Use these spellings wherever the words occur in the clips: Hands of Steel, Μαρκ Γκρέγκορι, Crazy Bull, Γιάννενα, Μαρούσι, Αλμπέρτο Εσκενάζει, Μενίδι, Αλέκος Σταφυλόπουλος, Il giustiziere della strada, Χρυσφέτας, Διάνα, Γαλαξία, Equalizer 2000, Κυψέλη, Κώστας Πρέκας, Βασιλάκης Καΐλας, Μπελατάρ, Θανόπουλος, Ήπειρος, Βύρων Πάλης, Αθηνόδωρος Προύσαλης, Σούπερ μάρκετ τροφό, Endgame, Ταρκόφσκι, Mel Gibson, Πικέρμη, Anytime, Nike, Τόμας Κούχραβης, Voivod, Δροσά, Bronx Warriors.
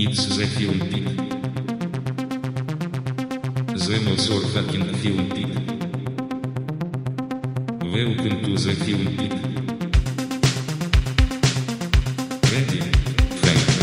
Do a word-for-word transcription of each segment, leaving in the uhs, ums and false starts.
This is a FilmPit. The motherfucking FilmPit. Welcome to the FilmPit. Ready? Thank you.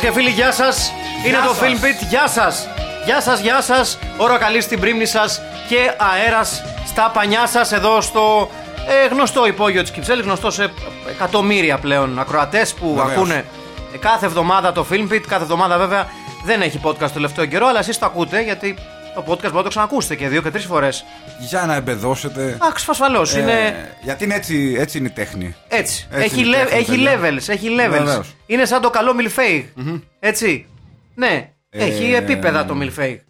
Και φίλοι, γεια σας. Είναι το FilmPit. Γεια σας. Γεια σας, γεια σας. Όρο καλή στην πρίμνη σας και αέρας στα πανιά σας εδώ στο ε, γνωστό υπόγειο της Κυψέλη, γνωστό σε εκατομμύρια πλέον ακροατές που Βεβαίως. ακούνε κάθε εβδομάδα το FilmPit. Κάθε εβδομάδα βέβαια δεν έχει podcast τελευταίο καιρό, αλλά εσείς το ακούτε γιατί το podcast μπορεί να το ξανακούσετε και δύο και τρεις φορές. Για να εμπεδώσετε. Άξ, ασφαλώς. Ε, είναι... Γιατί είναι έτσι, έτσι είναι η τέχνη. Έτσι. έτσι έχει, λε, τέχνη, έχει levels. Έχει levels. Βεβαίως. Είναι σαν το καλό μιλφέι. Mm-hmm. Έτσι. Ναι. Ε, έχει επίπεδα το μιλφέι.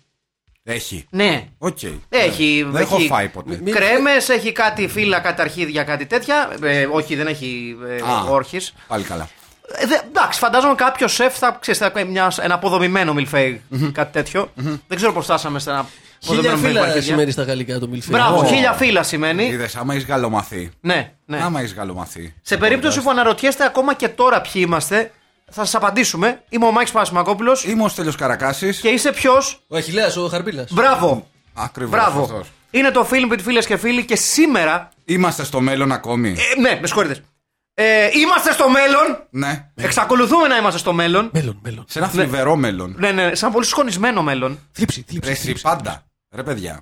Έχει. Ναι. Okay. Έχει. Δεν έχω φάει ποτέ. Κρέμες, έχει κάτι φύλλα, κάτι αρχίδια, κάτι τέτοια. Ε, όχι, δεν έχει ε, όρχης. Πάλι καλά. Ε, εντάξει, φαντάζομαι κάποιο σεφ θα κάνει ένα αποδομημένο μιλφέι, mm-hmm. κάτι τέτοιο. Mm-hmm. Δεν ξέρω πώς φτάσαμε σε ένα αποδομημένο μιλφέι. Χίλια φύλλα σημαίνει στα γαλλικά το μιλφέι. Μπράβο, oh. χίλια φύλλα σημαίνει. Είδες, άμα είσαι γαλλομαθή. Ναι, ναι. Άμα είσαι γαλλομαθή. Σε περίπτωση που αναρωτιέστε ακόμα και τώρα ποιοι είμαστε, θα σας απαντήσουμε. Είμαι ο Μάικς Πανασυμακόπουλος. Είμαι ο Στέλιος Καρακάσης. Και είσαι ποιος? Ο Αχιλέας, ο Χαρμπίλας. Μπράβο. Ακριβώς. Είναι το FilmPit, φίλες και φίλοι, και σήμερα. Είμαστε στο μέλλον ακόμη. Ε, ναι, με συγχωρείτε. Ε, είμαστε στο μέλλον. Ναι. Εξακολουθούμε να είμαστε στο μέλλον. Μέλλον, μέλλον. Σε ένα θλιβερό ναι. μέλλον. Ναι, ναι, σαν πολύ σκονισμένο μέλλον. Θλίψη, θλίψη. Εσύ πάντα. Ρε παιδιά.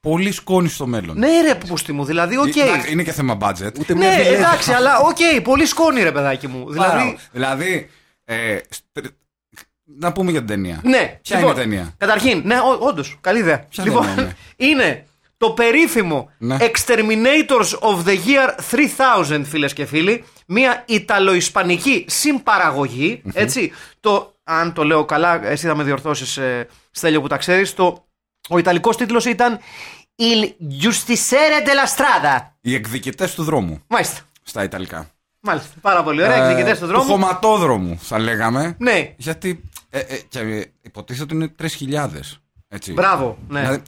Πολύ σκόνη στο μέλλον. Ναι, ρε πούστη μου, δηλαδή, οκ. Okay. Είναι και θέμα budget. Ούτε ναι, μια εντάξει, αλλά οκ, okay, πολύ σκόνη, ρε παιδάκι μου. Δηλαδή. δηλαδή ε, στρι... Να πούμε για την ταινία. Ναι, ποια λοιπόν, είναι η ταινία? Καταρχήν, ναι, όντως, καλή ιδέα. Ποια λοιπόν, ναι, ναι. είναι. Το περίφημο ναι. Exterminators of the Year τρεις χιλιάδες, φίλες και φίλοι. Μια Ιταλο-Ισπανική συμπαραγωγή, mm-hmm. έτσι. Το, αν το λέω καλά, εσύ θα με διορθώσεις, ε, Στέλιο, που τα ξέρεις. Το, ο ιταλικός τίτλος ήταν Il giustiziere della strada. Οι εκδικητές του δρόμου. Μάλιστα. Στα ιταλικά. Μάλιστα. Πάρα πολύ ωραία. Ε, εκδικητές του δρόμου. Του χωματόδρομου, θα λέγαμε. Ναι. Γιατί ε, ε, και υποτίθεται ότι είναι τρεις χιλιάδες. Έτσι. Μπράβο. Ναι. Δηλαδή,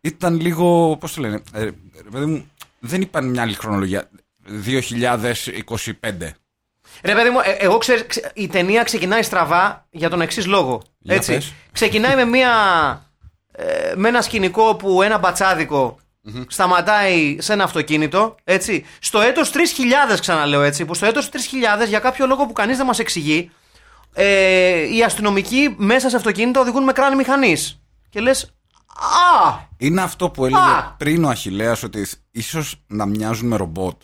ήταν λίγο, πώς το λένε, ε, παιδί μου, δεν είπαν μια άλλη χρονολογία, δύο χιλιάδες είκοσι πέντε. Ρε παιδί μου, ε, εγώ ξέρω, ξε, η ταινία ξεκινάει στραβά για τον εξής λόγο, έτσι. Ξεκινάει με, μια, ε, με ένα σκηνικό που ένα μπατσάδικο mm-hmm. σταματάει σε ένα αυτοκίνητο, έτσι. Στο έτος τρεις χιλιάδες, ξαναλέω έτσι, που στο έτος τρεις χιλιάδες, για κάποιο λόγο που κανείς δεν μας εξηγεί, ε, οι αστυνομικοί μέσα σε αυτοκίνητο οδηγούν με κράνη μηχανής. Και λες... Ah. Είναι αυτό που έλεγε ah. πριν ο Αχιλέας, ότι ίσως να μοιάζουν με ρομπότ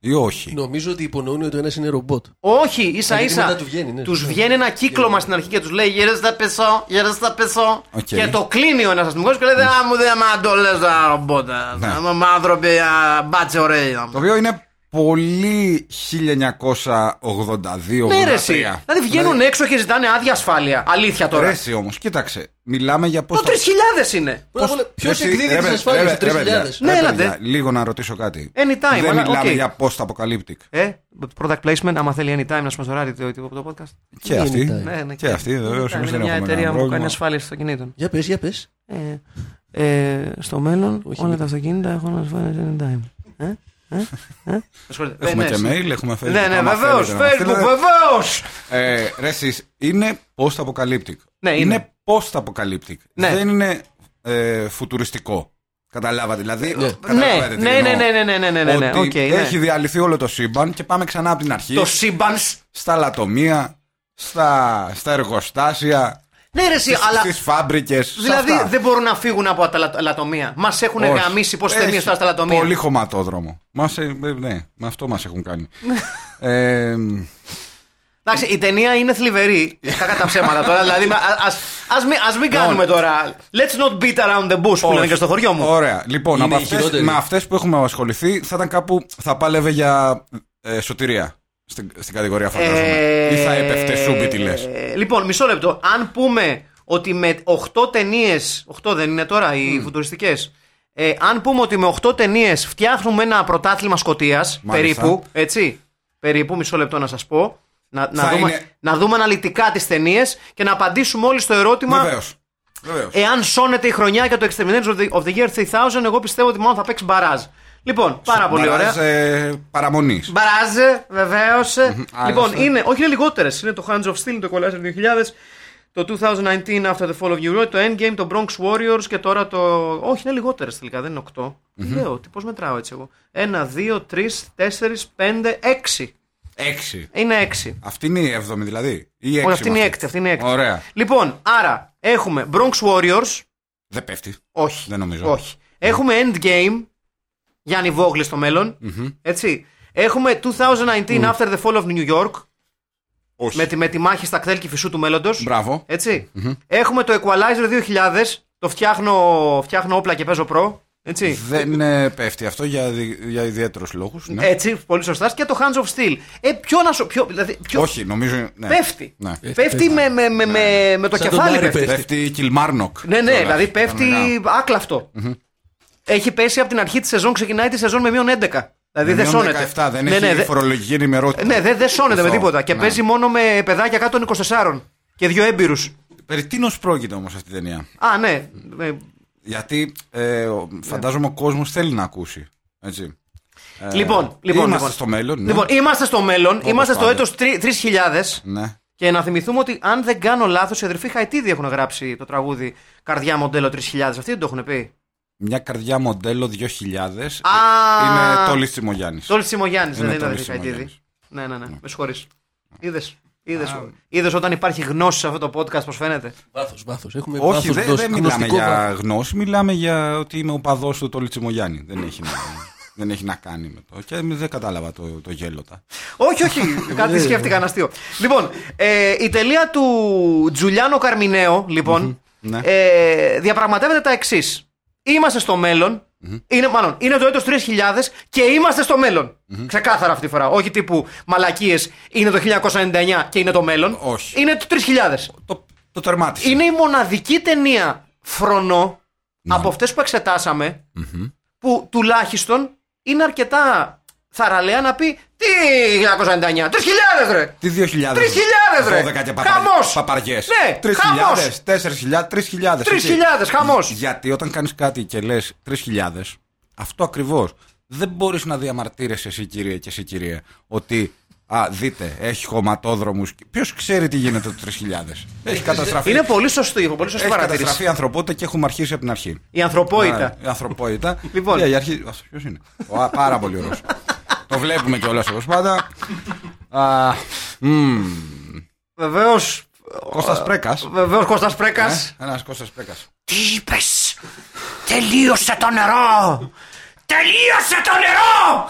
ή όχι. Νομίζω ότι υπονοούν ότι ο ένας είναι ρομπότ. Όχι, ίσα ίσα του βγαίνει, ναι. τους βγαίνει ένα κύκλωμα yeah. στην αρχή και τους λέει γερές θα πεσώ, γερές θα πεσώ okay. Και το κλείνει ο ένας αστυνομικός και λέει α μου δεν μ' το λες τα ρομπότ ναι. Μ' άνθρωποι μπάτσε ωραίοι. Το οποίο είναι πολύ χίλια εννιακόσια ογδόντα δύο ογδόντα τρία. Ναι, ρε εσύ. Δηλαδή βγαίνουν δηλαδή... έξω και ζητάνε άδεια ασφάλεια. Αλήθεια τώρα. Ρε εσύ όμως, κοίταξε. Μιλάμε για πώς. Το τρεις χιλιάδες είναι. Ποιος εκδίδει τις ασφάλειες του τρεις χιλιάδες? Ναι, έλατε. Λίγο να ρωτήσω κάτι. Anytime. Δεν μιλάμε για post-apocalyptic. Ε, product placement, άμα θέλει Anytime να σπονσοράρει το podcast. Και αυτή. Και αυτή, βεβαίως. Είναι μια εταιρεία που κάνει ασφάλειες αυτοκινήτων. Για πες, για πες. Στο μέλλον όλα τα αυτοκίνητα έχουν ασφάλειες Anytime. Έχουμε και mail, έχουμε Facebook. Ναι, ναι, βεβαίως, Facebook, βεβαίως. Ρε εσείς, είναι post-apocalyptic. Είναι post-apocalyptic. Δεν είναι φουτουριστικό. Καταλάβατε, δηλαδή. Ναι, ναι, ναι, ναι. Έχει διαλυθεί όλο το σύμπαν και πάμε ξανά από την αρχή. Το σύμπαν. Στα λατομεία, στα εργοστάσια. Ναι, ρε, εσύ, στις, αλλά. Στις φάμπρικες. Δηλαδή αυτά. Δεν μπορούν να φύγουν από τα λατομεία. Μας έχουν γαμίσει πως ταινίες στα λατομεία. Πολύ χωματόδρομο. Μας, ε, ναι, με αυτό μας έχουν κάνει. ε, Εντάξει, η ταινία είναι θλιβερή. Κακά τα ψέματα τώρα. Δηλαδή, ας, ας, μην, ας μην κάνουμε τώρα. Let's not beat around the bush που λένε και στο χωριό μου. Ωραία. Λοιπόν, από αυτές, με αυτές που έχουμε ασχοληθεί θα ήταν κάπου. Θα πάλευε για ε, σωτηρία. Στην, στην κατηγορία φαντάζομαι. Ε, ή θα έπεφτε σούμπι, τι λες. Ε, λοιπόν, μισό λεπτό. Αν πούμε ότι με οκτώ ταινίες. οκτώ δεν είναι τώρα οι mm. φουτουριστικές. Ε, αν πούμε ότι με οκτώ ταινίες φτιάχνουμε ένα πρωτάθλημα Σκωτίας. Περίπου. Έτσι. Περίπου, μισό λεπτό να σας πω. Να, να, δούμε, είναι... να δούμε αναλυτικά τις ταινίες και να απαντήσουμε όλοι στο ερώτημα. Βεβαίως. Βεβαίως. Εάν σώνεται η χρονιά για το Exterminators of the Year τρεις χιλιάδες, εγώ πιστεύω ότι μόνο θα παίξει μπαράζ. Λοιπόν, πάρα so, πολύ ωραία. Μπαράζ παραμονής. Μπαράζ, βεβαίως. Mm-hmm. Λοιπόν, Άλιστα. είναι, όχι είναι λιγότερες. Είναι το Hands of Steel, το Collaster δύο χιλιάδες, το είκοσι δεκαεννιά after the fall of Europe, το Endgame, το Bronx Warriors και τώρα το. Όχι, είναι λιγότερες τελικά, δεν είναι οκτώ. Mm-hmm. Λέω, πώς μετράω έτσι εγώ. ένα, δύο, τρία, τέσσερα, πέντε, έξι. Έξι. Είναι έξι. Αυτή είναι η έβδομη δηλαδή. Ή έξι, αυτή είναι η έκτη. Αυτή είναι η έκτη. Ωραία. Λοιπόν, άρα έχουμε Bronx Warriors. Δεν πέφτει. Όχι. Δεν νομίζω. Όχι. Έχουμε Endgame. Γιάννη Βόγλη στο μέλλον. Mm-hmm. Έτσι. Έχουμε είκοσι δεκαεννιά mm. after the fall of New York. Όχι. Με τη, με τη μάχη στα κτέλ και φυσού του μέλλοντος. Μπράβο. Έτσι. Mm-hmm. Έχουμε το Equalizer δύο χιλιάδες. Το φτιάχνω, φτιάχνω όπλα και παίζω προ. Έτσι. Δεν πέφτει αυτό για, για ιδιαίτερους λόγους. Ναι. Έτσι, πολύ σωστά. Και το Hands of Steel. Ε, ποιο να σου. Ποιο, δηλαδή, ποιο... Όχι, νομίζω. Ναι. Πέφτει. Ναι. Πέφτει, πέφτει ναι. με, με, ναι. με το σαν κεφάλι. Πέφτει. Πέφτει Κιλμάρνοκ. Ναι, ναι, τώρα, δηλαδή πέφτει άκλαυτο. Mm-hmm. Έχει πέσει από την αρχή τη σεζόν, ξεκινάει τη σεζόν με μείον έντεκα. Δηλαδή δεν σώνεται. δεκαεπτά, δεν ναι, έχει ναι, φορολογική ενημερότητα. Ναι, δεν δε σώνεται με τίποτα. Και ναι. παίζει μόνο με παιδάκια κάτω των είκοσι τεσσάρων και δύο έμπειρους. Περί τίνος πρόκειται όμως αυτή η ταινία. Α, ναι. Γιατί ε, φαντάζομαι yeah. ο κόσμος θέλει να ακούσει. Έτσι. Λοιπόν, ε, λοιπόν, είμαστε λοιπόν. στο μέλλον. Ναι. Λοιπόν, είμαστε στο μέλλον. Πώς είμαστε στο έτος τρεις χιλιάδες. Ναι. Και να θυμηθούμε ότι αν δεν κάνω λάθος, οι αδερφοί Χαϊτίδη έχουν γράψει το τραγούδι Καρδιά Μοντέλο τρεις χιλιάδες. Αυτοί δεν το έχουν πει. Μια καρδιά μοντέλο δύο χιλιάδες. Α, είναι Τόλης Τσιμογιάννης. Τόλης Τσιμογιάννης, δεν είναι αδερφοί Χαϊτίδη. Ναι, ναι, ναι. Με συγχωρείς. Είδες. Είδες, ah. είδες όταν υπάρχει γνώση σε αυτό το podcast πως φαίνεται. Βάθος, βάθος. Έχουμε όχι, βάθος, δεν, γνώση, δεν μιλάμε για βάθος. Γνώση, μιλάμε για ότι είμαι ο παδός του Τόλη Τσιμογιάννη. Δεν, έχει να, δεν έχει να κάνει με το. Και δεν κατάλαβα το, το γέλοτα. Όχι, όχι. Κάτι σκέφτηκα, αστείο. Λοιπόν, ε, η τελεία του Τζουλιάνο Καρμινέο, λοιπόν, mm-hmm, ναι. ε, διαπραγματεύεται τα εξής. Είμαστε στο μέλλον. Mm-hmm. Είναι, μάλλον, είναι το έτος τρεις χιλιάδες και είμαστε στο μέλλον. Mm-hmm. Ξεκάθαρα αυτή τη φορά. Όχι τύπου μαλακίες είναι το χίλια εννιακόσια ενενήντα εννιά και είναι το μέλλον. Όχι. Είναι το τρεις χιλιάδες. Το, το τερμάτισε. Είναι η μοναδική ταινία φρονό mm-hmm. από αυτές που εξετάσαμε mm-hmm. που τουλάχιστον είναι αρκετά θαραλέα να πει τι χίλια εννιακόσια ενενήντα εννιά, τρεις χιλιάδες ρε! Τι δύο χιλιάδες, δώδεκα και παπαριές. Ναι, τρεις χιλιάδες, τέσσερις χιλιάδες, τρεις χιλιάδες. τρεις χιλιάδες, χαμός. Γιατί όταν κάνεις κάτι και λες τρεις χιλιάδες, αυτό ακριβώς δεν μπορείς να διαμαρτύρεσαι εσύ κύριε και εσύ κυρία ότι α, δείτε, έχει χωματόδρομους. Ποιος ξέρει τι γίνεται το τρεις χιλιάδες. Έχει καταστραφεί. Είναι πολύ σωστή, πολύ σωστή έχει παρατήρηση. Έχει καταστραφεί η ανθρωπότητα και έχουμε αρχίσει από την αρχή. Η ανθρωπότητα. Η ανθρωπότητα. Λοιπόν. Η αρχή. Ποιος είναι. Ω, πάρα πολύ ωραίος. Το βλέπουμε κιόλας όπως πάντα. Mm. Βεβαίως. Κώστας Πρέκας. Βεβαίως Κώστας Πρέκας. Ε, ένας Κώστας Πρέκας. Τι είπες. Τελείωσε το νερό. Τελείωσε το νερό.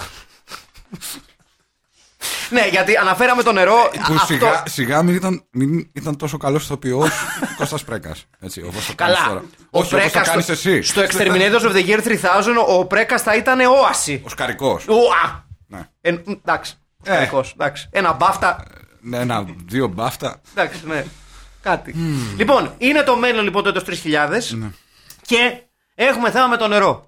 Ναι, γιατί αναφέραμε το νερό. Που αυτό... σιγά, σιγά μην, ήταν, μην ήταν τόσο καλός ηθοποιός Κώστας Πρέκας. Έτσι, όπως το κάνεις τώρα. Ο όχι, όπως το κάνεις εσύ. Στο Exterminators of the Year τρεις χιλιάδες ο Πρέκας θα ήταν όαση. Ο σκαρικός. Ουα! Ναι. Ε, εντάξει. Ε, σκαρικός, εντάξει. Ένα μπάφτα. Ναι, ένα, δύο μπάφτα. Εντάξει, ναι. Κάτι. Mm. Λοιπόν, είναι το μέλλον λοιπόν το έτος τρεις χιλιάδες ναι. και έχουμε θέμα με το νερό.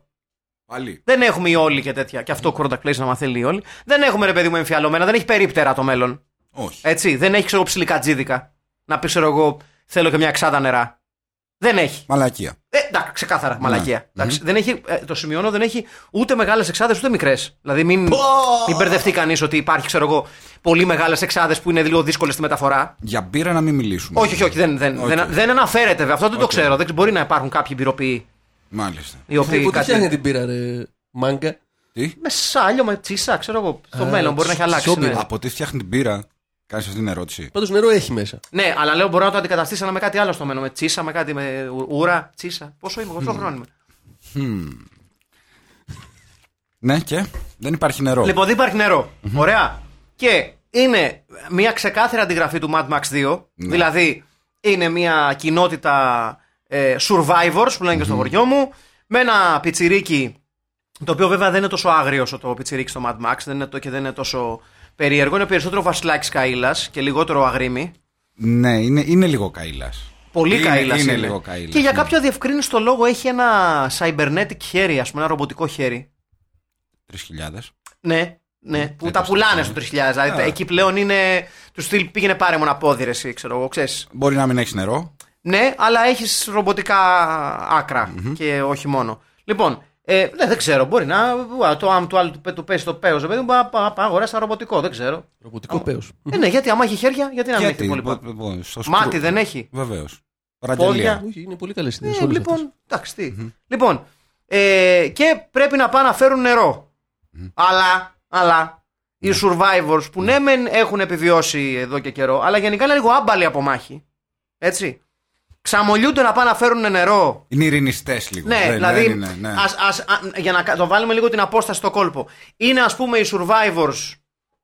Πάλι. Δεν έχουμε οι όλοι και τέτοια. Και αυτό κοροντα κλαίσει να μα θέλει οι όλοι. Δεν έχουμε ρε παιδί μου εμφιαλωμένα, δεν έχει περίπτερα το μέλλον. Όχι. Έτσι. Δεν έχει ξέρω ψιλικατζίδικα. Να πει ξέρω εγώ, θέλω και μια εξάδα νερά. Δεν έχει. Μαλακία. Ε, εντάξει, ξεκάθαρα. Ναι. Μαλακία. Εντάξει, mm-hmm. δεν έχει, ε, το σημειώνω, δεν έχει ούτε μεγάλες εξάδες ούτε μικρές. Δηλαδή μην, oh! μην μπερδευτεί κανείς ότι υπάρχει ξέρω εγώ πολύ μεγάλες εξάδες που είναι λίγο δύσκολες στη μεταφορά. Για μπύρα να μην μιλήσουμε. Όχι, όχι, όχι δεν, δεν, okay. δεν, δεν αναφέρεται βέβαια. Αυτό δεν okay. το ξέρω. Δεν μπορεί να υπάρχουν κάποιοι μπυροποιοί. Μάλιστα. Πού τη φτιάχνει την πύρα, ρε μάγκα. Τι? Με σάλιο, με τσίσα, ξέρω εγώ. Στο μέλλον μπορεί να έχει αλλάξει. Από τι φτιάχνει την πύρα, κάνεις αυτή την ερώτηση. Πάντως νερό έχει μέσα. Ναι, αλλά λέω μπορεί να το αντικαταστήσει με κάτι άλλο στο μέλλον. Με τσίσα, με κάτι. Με ούρα, τσίσα. Πόσο είμαι, πόσο χρόνο είμαι. Ναι, και δεν υπάρχει νερό. Λοιπόν, δεν υπάρχει νερό. Ωραία. Και είναι μια ξεκάθαρη αντιγραφή του Mad Max δύο. Δηλαδή είναι μια κοινότητα. Survivors που λένε και στο χωριό μου, με ένα πιτσιρίκι το οποίο βέβαια δεν είναι τόσο άγριο όσο το πιτσιρίκι στο Mad Max δεν είναι το, και δεν είναι τόσο Περίεργο, είναι περισσότερο βασιλάκης Καΐλας και λιγότερο αγρίμι. Ναι, είναι, είναι λίγο Καΐλας. Πολύ είναι, Καΐλας είναι. είναι. Λίγο Καΐλας, και για ναι. κάποιο διευκρίνηστο λόγο έχει ένα cybernetic χέρι, ας πούμε, ένα ρομποτικό χέρι. τρεις χιλιάδες. Ναι, ναι, που ναι, τα πουλάνε στο τρεις χιλιάδες. Δηλαδή, εκεί πλέον είναι. Του στυλ πήγαινε πάρε μου ένα πόδι, ρε, εσύ, ξέρω εγώ, ξέρεις. Μπορεί να μην έχει νερό. Ναι, αλλά έχει ρομποτικά άκρα mm-hmm. και όχι μόνο. Λοιπόν. Ε, ναι, δεν ξέρω, μπορεί να. Το άμ του άλλου του πέσει το πέος, παιδί μου, πάω αγοράσει ένα ρομποτικό, δεν ξέρω. Ρομποτικό άμα... πέος. Ε, ναι, γιατί άμα έχει χέρια, γιατί να μην έχει πολύ πάνω. Μάτι δεν έχει. Βεβαίως. Πόδια. Είναι πολύ καλές ιδέες. Ε, λοιπόν, εντάξει, τι. Mm-hmm. Λοιπόν, ε, και πρέπει να πάνε να φέρουν νερό. Mm-hmm. Αλλά, αλλά mm-hmm. οι survivors που mm-hmm. ναι, μεν έχουν επιβιώσει εδώ και καιρό, αλλά γενικά είναι λίγο άμπαλοι από μάχη. Έτσι. Ξαμολιούνται να πάνε να φέρουν νερό. Είναι ειρηνιστές λίγο. Ναι, δεν, δηλαδή. Δεν είναι, ναι. Ας, ας, α, για να το βάλουμε λίγο την απόσταση στο κόλπο. Είναι, ας πούμε, οι survivors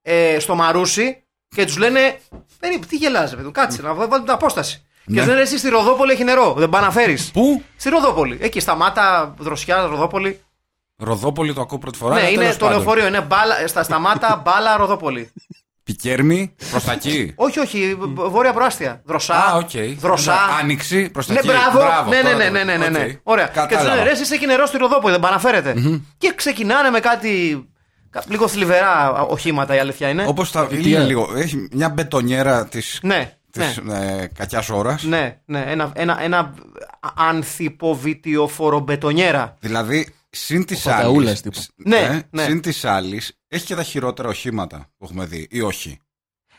ε, στο Μαρούσι και τους λένε. Περίπου, τι γελάς, παιδί μου, κάτσε να βάλουμε την απόσταση. Ναι. Και τους λένε, εσύ στη Ροδόπολη έχει νερό. Δεν πάνε να φέρεις. Πού? Στη Ροδόπολη. Εκεί σταμάτα, δροσιά, Ροδόπολη. Ροδόπολη το ακούω πρώτη φορά. Ναι, είναι το λεωφορείο. Είναι μπάλα, στα σταμάτα, μπάλα, Ροδόπολη. Πικέρμη, προς τα εκεί. Όχι, όχι, βόρεια προάστια. Δροσά. Δροσά. Άνοιξη, προς τα εκεί. Ναι, ναι, ναι, ναι, ναι. Ωραία. Και τους λένε, ρε, είσαι εκεί νερό στη Ροδόπολη, δεν παραφέρετε. Και ξεκινάνε με κάτι. Λίγο θλιβερά οχήματα, η αλήθεια είναι. Όπως τα βιβλία λίγο. Έχει μια μπετονιέρα της κακιάς ώρας. Ναι, ναι. Ένα ανθυποβιτιοφορο μπετονιέρα. Δηλαδή, συν της άλλης. Συν της άλλης. Έχει και τα χειρότερα οχήματα που έχουμε δει, ή όχι.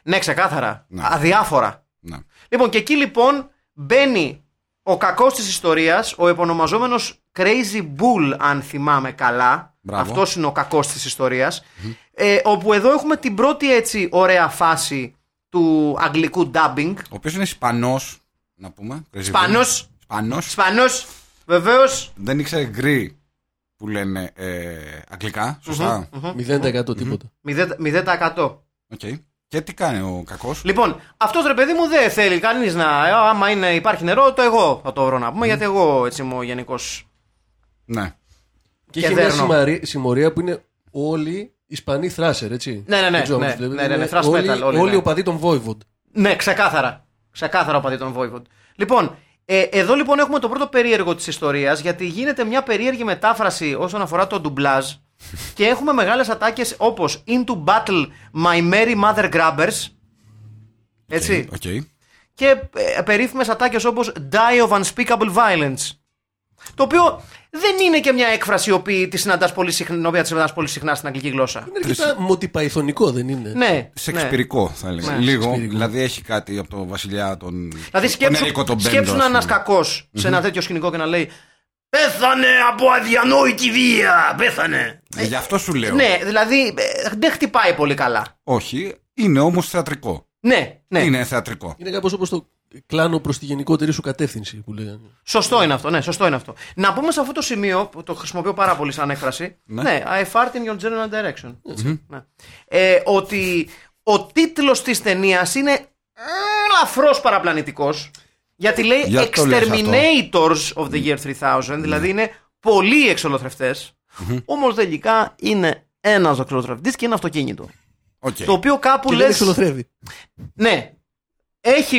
Ναι, ξεκάθαρα. Ναι. Αδιάφορα. Ναι. Λοιπόν, και εκεί λοιπόν μπαίνει ο κακός της ιστορίας, ο επωνομαζόμενος Crazy Bull, αν θυμάμαι καλά. Μπράβο. Αυτός είναι ο κακός της ιστορίας. Mm-hmm. Ε, όπου εδώ έχουμε την πρώτη έτσι ωραία φάση του αγγλικού dubbing. Ο οποίος είναι Ισπανός, να πούμε. Ισπανός. Ισπανός. Βεβαίως. Δεν ήξερε γκρι. Που λένε ε, αγγλικά, σωστά. Mm-hmm, mm-hmm. μηδέν τοις εκατό τίποτα. μηδέν τοις εκατό. Okay. Και τι κάνει ο κακός. Λοιπόν, αυτός ρε παιδί μου δεν θέλει κανείς να. Άμα είναι, υπάρχει νερό, το εγώ θα το βρω να πούμε, mm. γιατί εγώ έτσι είμαι ο γενικός. Ναι. Και, και έχει μια συμμαρία, συμμορία που είναι όλοι Ισπανοί θράσερ, έτσι. Ναι, ναι, ναι. Ξέρω, ναι, ναι, ναι, ναι, ναι όλοι, metal, όλοι, όλοι ναι. οπαδοί των Voivod. Ναι, ξεκάθαρα. Ξεκάθαρα οπαδοί των Voivod. Λοιπόν. Ε, εδώ λοιπόν έχουμε το πρώτο περίεργο της ιστορίας, γιατί γίνεται μια περίεργη μετάφραση όσον αφορά το ντουμπλάζ και έχουμε μεγάλες ατάκες όπως Into Battle My Merry Mother Grabbers. Έτσι. Okay, okay. Και ε, περίφημες ατάκες όπως Die of Unspeakable Violence. Το οποίο δεν είναι και μια έκφραση οποία τη συναντάς πολύ συχνά στην αγγλική γλώσσα. Είναι αρκετά μοτιπαϊθονικό, δεν είναι. Ναι. Σεξπυρικό, ναι. θα έλεγα. Ναι. Λίγο. Δηλαδή έχει κάτι από το βασιλιά των. Δηλαδή σκέψου να ένας κακός mm-hmm. σε ένα τέτοιο σκηνικό και να λέει πέθανε από αδιανόητη βία! Πέθανε! Ε, γι' αυτό σου λέω. Ναι, δηλαδή δεν χτυπάει πολύ καλά. Όχι, είναι όμως θεατρικό. Ναι, ναι. Είναι θεατρικό. Είναι κάπως όπως το. Κλάνω προς τη γενικότερη σου κατεύθυνση που λέγανε. Σωστό είναι αυτό, ναι, σωστό είναι αυτό. Να πούμε σε αυτό το σημείο που το χρησιμοποιώ πάρα πολύ σαν έκφραση. Ναι, ναι I fart in your general direction. Mm-hmm. Ναι. Ε, ότι ο τίτλος της ταινίας είναι ελαφρώς παραπλανητικός. Γιατί λέει για Exterminators of the Year τρεις χιλιάδες, mm-hmm. δηλαδή είναι πολλοί εξολοθρευτές. Mm-hmm. Όμως τελικά είναι ένας εξολοθρευτής και ένα αυτοκίνητο. Okay. Το οποίο κάπου λες. Εξολοθρεύει. Ναι. Έχει,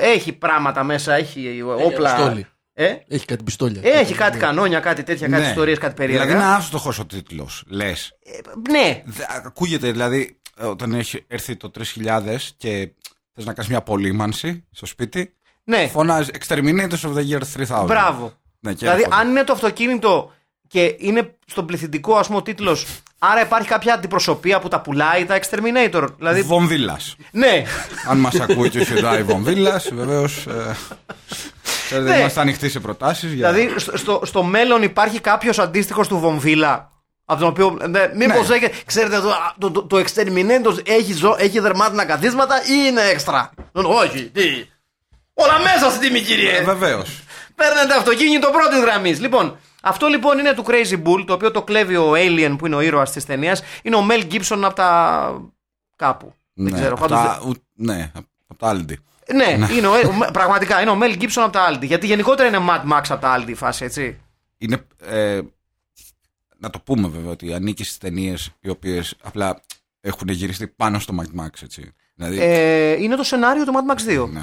έχει πράγματα μέσα, έχει όπλα. Ε? Έχει κάτι πιστόλια. Έχει κάτι, κάτι κανόνια, κάτι τέτοια, κάτι ναι. ιστορίες, κάτι περίεργα. Δηλαδή είναι άστοχος ο τίτλος, λες. Ε, ναι. Ακούγεται δηλαδή όταν έχει έρθει το τρεις χιλιάδες και θες να κάνεις μια απολύμανση στο σπίτι. Ναι. Φωνάζει Exterminators of the Year τρεις χιλιάδες. Μπράβο. Ναι, δηλαδή έρχονται. Αν είναι το αυτοκίνητο και είναι στον πληθυντικό ας πούμε ο τίτλος. Άρα υπάρχει κάποια αντιπροσωπεία που τα πουλάει τα Exterminator. Δηλαδή... Βομβίλας. Ναι. Αν μας ακούει και η Βομβίλας, βεβαίως. Ε, ναι. Είμαστε ανοιχτοί σε προτάσεις. Για... Δηλαδή στο, στο μέλλον υπάρχει κάποιος αντίστοιχος του Βομβίλα. Από τον οποίο. Ναι, μήπως ναι. έχει. Ξέρετε, το, το, το Exterminator έχει, έχει δερμάτινα καθίσματα ή είναι έξτρα. Όχι. Τι. Όλα μέσα στην τιμή, κύριε. Ε, βεβαίως. Παίρνετε αυτοκίνητο πρώτη γραμμή. Λοιπόν. Αυτό λοιπόν είναι του Crazy Bull, το οποίο το κλέβει ο Alien που είναι ο ήρωας της ταινίας. Είναι ο Mel Gibson από τα. Κάπου. Ναι, δεν ξέρω. Από πάντως... τα... ναι, από τα Aldi. Ναι, ναι. Είναι ο... πραγματικά είναι ο Mel Gibson από τα Aldi. Γιατί γενικότερα είναι Mad Max από τα Aldi η φάση, έτσι. Είναι. Ε, να το πούμε βέβαια ότι ανήκει στις ταινίες οι οποίες απλά έχουν γυριστεί πάνω στο Mad Max, έτσι. Δηλαδή... Ε, είναι το σενάριο του Mad Max δύο. Ναι.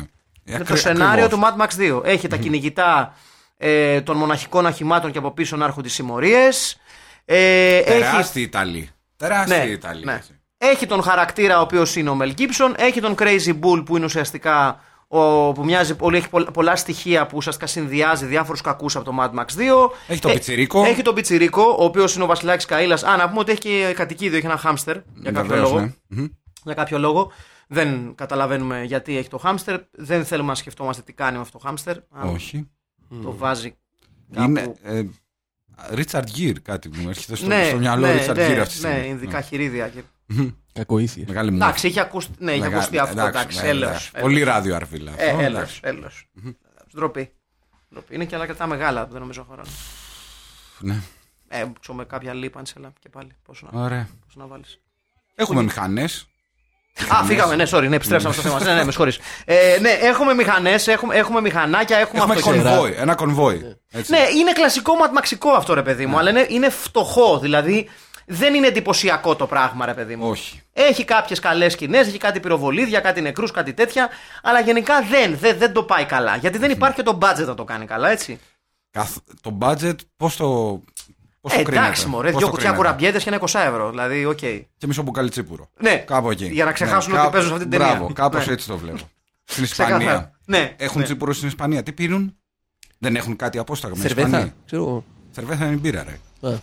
Είναι Ακρι... το σενάριο ακριβώς. του Mad Max δύο. Έχει mm-hmm. τα κυνηγητά ε, των μοναχικών αχημάτων και από πίσω να έρχονται οι συμμορίες. Ε, Τεράστιοι Ιταλοί. Τεράστιοι Ιταλοί. Ναι. Έχει τον χαρακτήρα ο οποίος είναι ο Mel Gibson. Έχει τον Crazy Bull που είναι ουσιαστικά. Ο, που μοιάζει πολύ, έχει πολλά, πολλά στοιχεία που ουσιαστικά συνδυάζει διάφορους κακούς από το Mad Max δύο. Έχει τον Πιτσιρίκο. Έχει τον Πιτσιρίκο, ο οποίος είναι ο Βασιλάκης Καΐλας. Α, να πούμε ότι έχει και κατοικίδιο, έχει ένα χάμστερ. Για κάποιο, Βεβαίως, λόγο. Ναι. Για κάποιο λόγο. Δεν καταλαβαίνουμε γιατί έχει το χάμστερ. Δεν θέλουμε να σκεφτόμαστε τι κάνει με αυτό το χάμστερ. Όχι. Το mm. βάζει. Κάπου... Είναι. Ε, Ρίτσαρντ Γκίρ, κάτι μου έρχεται στο, ναι, στο μυαλό. Ναι, Ρίτσαρντ Γκίρ αυτή τη στιγμή. Ναι, ειδικά χειρίδια. Και... Κακοήθεια. Εντάξει, είχε ακουστεί, ναι, Μεγά... ακουστεί αυτό. Εντάξει, εντάξει, έλεος, έλεος. Πολύ ράδιο αρβίλα. Ε, έλεος, έλεος. Mm-hmm. Ντροπή. Είναι και άλλα κατά μεγάλα που δεν νομίζω χωράνε. Ναι. Ε, ξέρω με κάποια λίπανση, αλλά και πάλι πόσο να, να βάλεις. Έχουμε Ούτε... μηχανές. Α, φύγαμε, ναι, sorry, ναι, επιστρέψαμε στο θέμα. Ναι, ναι, με συγχωρείς. Ε, ναι, έχουμε μηχανές, έχουμε, έχουμε μηχανάκια, έχουμε, έχουμε αυτοκίνητα. Ένα κονβόι. Ναι, είναι κλασικό ματμαξικό αυτό, ρε παιδί μου, αλλά είναι φτωχό, δηλαδή. Δεν είναι εντυπωσιακό το πράγμα, ρε παιδί μου. Όχι. Έχει κάποιες καλές σκηνές, έχει κάτι πυροβολίδια, κάτι νεκρούς, κάτι τέτοια. Αλλά γενικά δεν, δεν, δεν το πάει καλά. Γιατί δεν υπάρχει και το budget να το κάνει καλά, έτσι. Καθ... Το budget, πώς το. Πώς ε, το εντάξει, μωρέ, δύο κουτιά κουραμπιέτες και ένα είκοσι ευρώ. Δηλαδή, οκ. Okay. Και μισό μπουκάλι τσίπουρο. Ναι. Κάπου εκεί. Για να ξεχάσουμε, ναι, ότι κάπου... παίζουν σε αυτή την ταινία. Μπράβο, κάπως έτσι το βλέπω. Στην Ισπανία. Ναι. Έχουν, ναι, τσίπουρο στην Ισπανία. Τι πίνουν. Δεν έχουν κάτι απόσταγμα. Σερβέθα. Σερβέθα είναι μπύρα, ρε.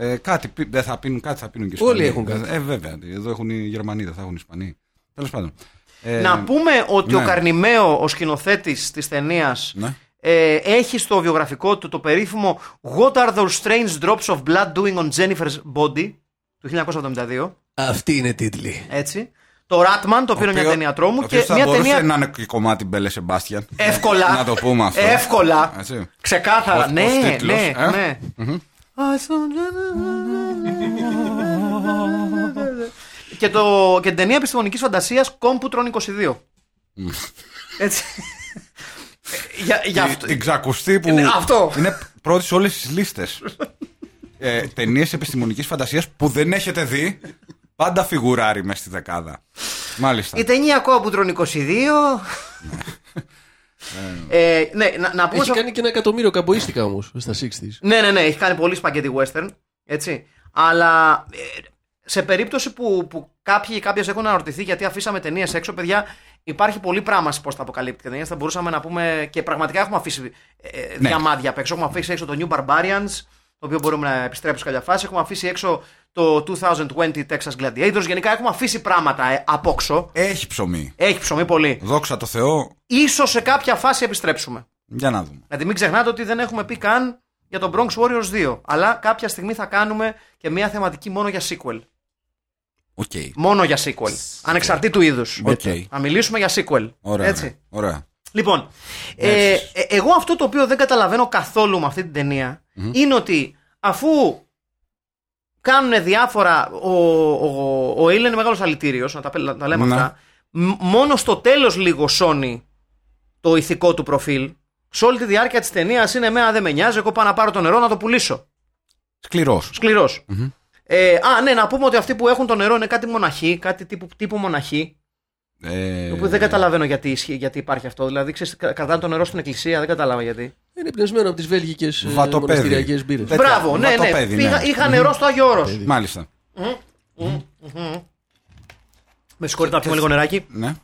Ε, κάτι δεν θα πίνουν, κάτι θα πίνουν και Ισπανοί. Όλοι έχουν κάτι. Ε, βέβαια. Εδώ έχουν οι Γερμανοί, δεν θα έχουν οι Ισπανοί. Τέλος πάντων. Ε, να πούμε ότι, ναι, ο Καρνιμαίο, ο σκηνοθέτης της ταινίας, ναι, ε, έχει στο βιογραφικό του το περίφημο What are those strange drops of blood doing on Jennifer's body του χίλια εννιακόσια εβδομήντα δύο. Αυτή είναι τίτλη. Έτσι. Το Ratman, το οποίο είναι μια ταινία τρόμου. Και θα μια ταινία. Να είναι κομμάτι Μπέλε Σεμπάστιαν. Εύκολα. Να το πούμε αυτό. Εύκολα. Έτσι. Ξεκάθαρα. Ως, ναι, ως τίτλος, ναι, ε? ναι. Mm-hmm. Και την ταινία επιστημονικής φαντασίας Κόμπουτρον είκοσι δύο. Έτσι. Την ξακουστή που είναι πρώτη σε όλες τις λίστες. Ταινίες επιστημονικής φαντασίας που δεν έχετε δει, πάντα φιγουράρει μες στη δεκάδα. Μάλιστα. Η ταινία Κόμπουτρον είκοσι δύο. Ε, ναι, να, να έχει σε... κάνει και ένα εκατομμύριο καμποίστικα όμως στα εξήντα. Ναι, ναι, ναι, έχει κάνει πολύ σπαγκέτι western. Έτσι. Αλλά σε περίπτωση που, που κάποιοι κάποιες έχουν αναρωτηθεί γιατί αφήσαμε ταινίες έξω, παιδιά, υπάρχει πολύ πράγμα πώς θα αποκαλύπτει ταινίες. Θα μπορούσαμε να πούμε και πραγματικά έχουμε αφήσει ε, διαμάδια, ναι, απ' έξω. Έχουμε αφήσει έξω το New Barbarians, το οποίο μπορούμε να επιστρέψουμε σε κάποια φάση. Έχουμε αφήσει έξω το είκοσι είκοσι Texas Gladiators. Γενικά έχουμε αφήσει πράγματα ε, απόξω. Έχει ψωμί. Έχει ψωμί πολύ. Δόξα τω Θεώ. Ίσως σε κάποια φάση επιστρέψουμε. Για να δούμε. Δηλαδή μην ξεχνάτε ότι δεν έχουμε πει καν για τον Bronx Warriors δύο. Αλλά κάποια στιγμή θα κάνουμε και μια θεματική μόνο για sequel. Okay. Μόνο για sequel. Ανεξαρτήτου είδους. Okay. Θα μιλήσουμε για sequel. Ωραία. Έτσι. Ωραία. Λοιπόν, ε, ε, εγώ αυτό το οποίο δεν καταλαβαίνω καθόλου με αυτή την ταινία mm-hmm. είναι ότι αφού κάνουν διάφορα. Ο, ο, ο Έιλεν είναι μεγάλος αλητήριος, να τα, να τα λέμε mm-hmm. αυτά. Μόνο στο τέλος λίγο σώνει το ηθικό του προφίλ. Σε όλη τη διάρκεια της ταινίας είναι εμένα δεν με νοιάζει, εγώ πάω να πάρω το νερό να το πουλήσω. Σκληρός. Σκληρός. Mm-hmm. Ε, α, ναι, να πούμε ότι αυτοί που έχουν το νερό είναι κάτι μοναχοί, κάτι τύπου, τύπου μοναχοί. Ε... Δεν καταλαβαίνω γιατί, γιατί υπάρχει αυτό. Δηλαδή, ξέρεις, κρατάνε το νερό στην εκκλησία, δεν κατάλαβα γιατί. Είναι πνευσμένο από τις βέλγικες μοναστηριακές μπύρες. Μπράβο, ναι, ναι. Πήγα, είχα mm-hmm. νερό στο Άγιο Όρος. Μάλιστα. Mm-hmm. Mm-hmm. Mm-hmm. Με συγχωρείτε να πιούμε λίγο νεράκι. Ναι.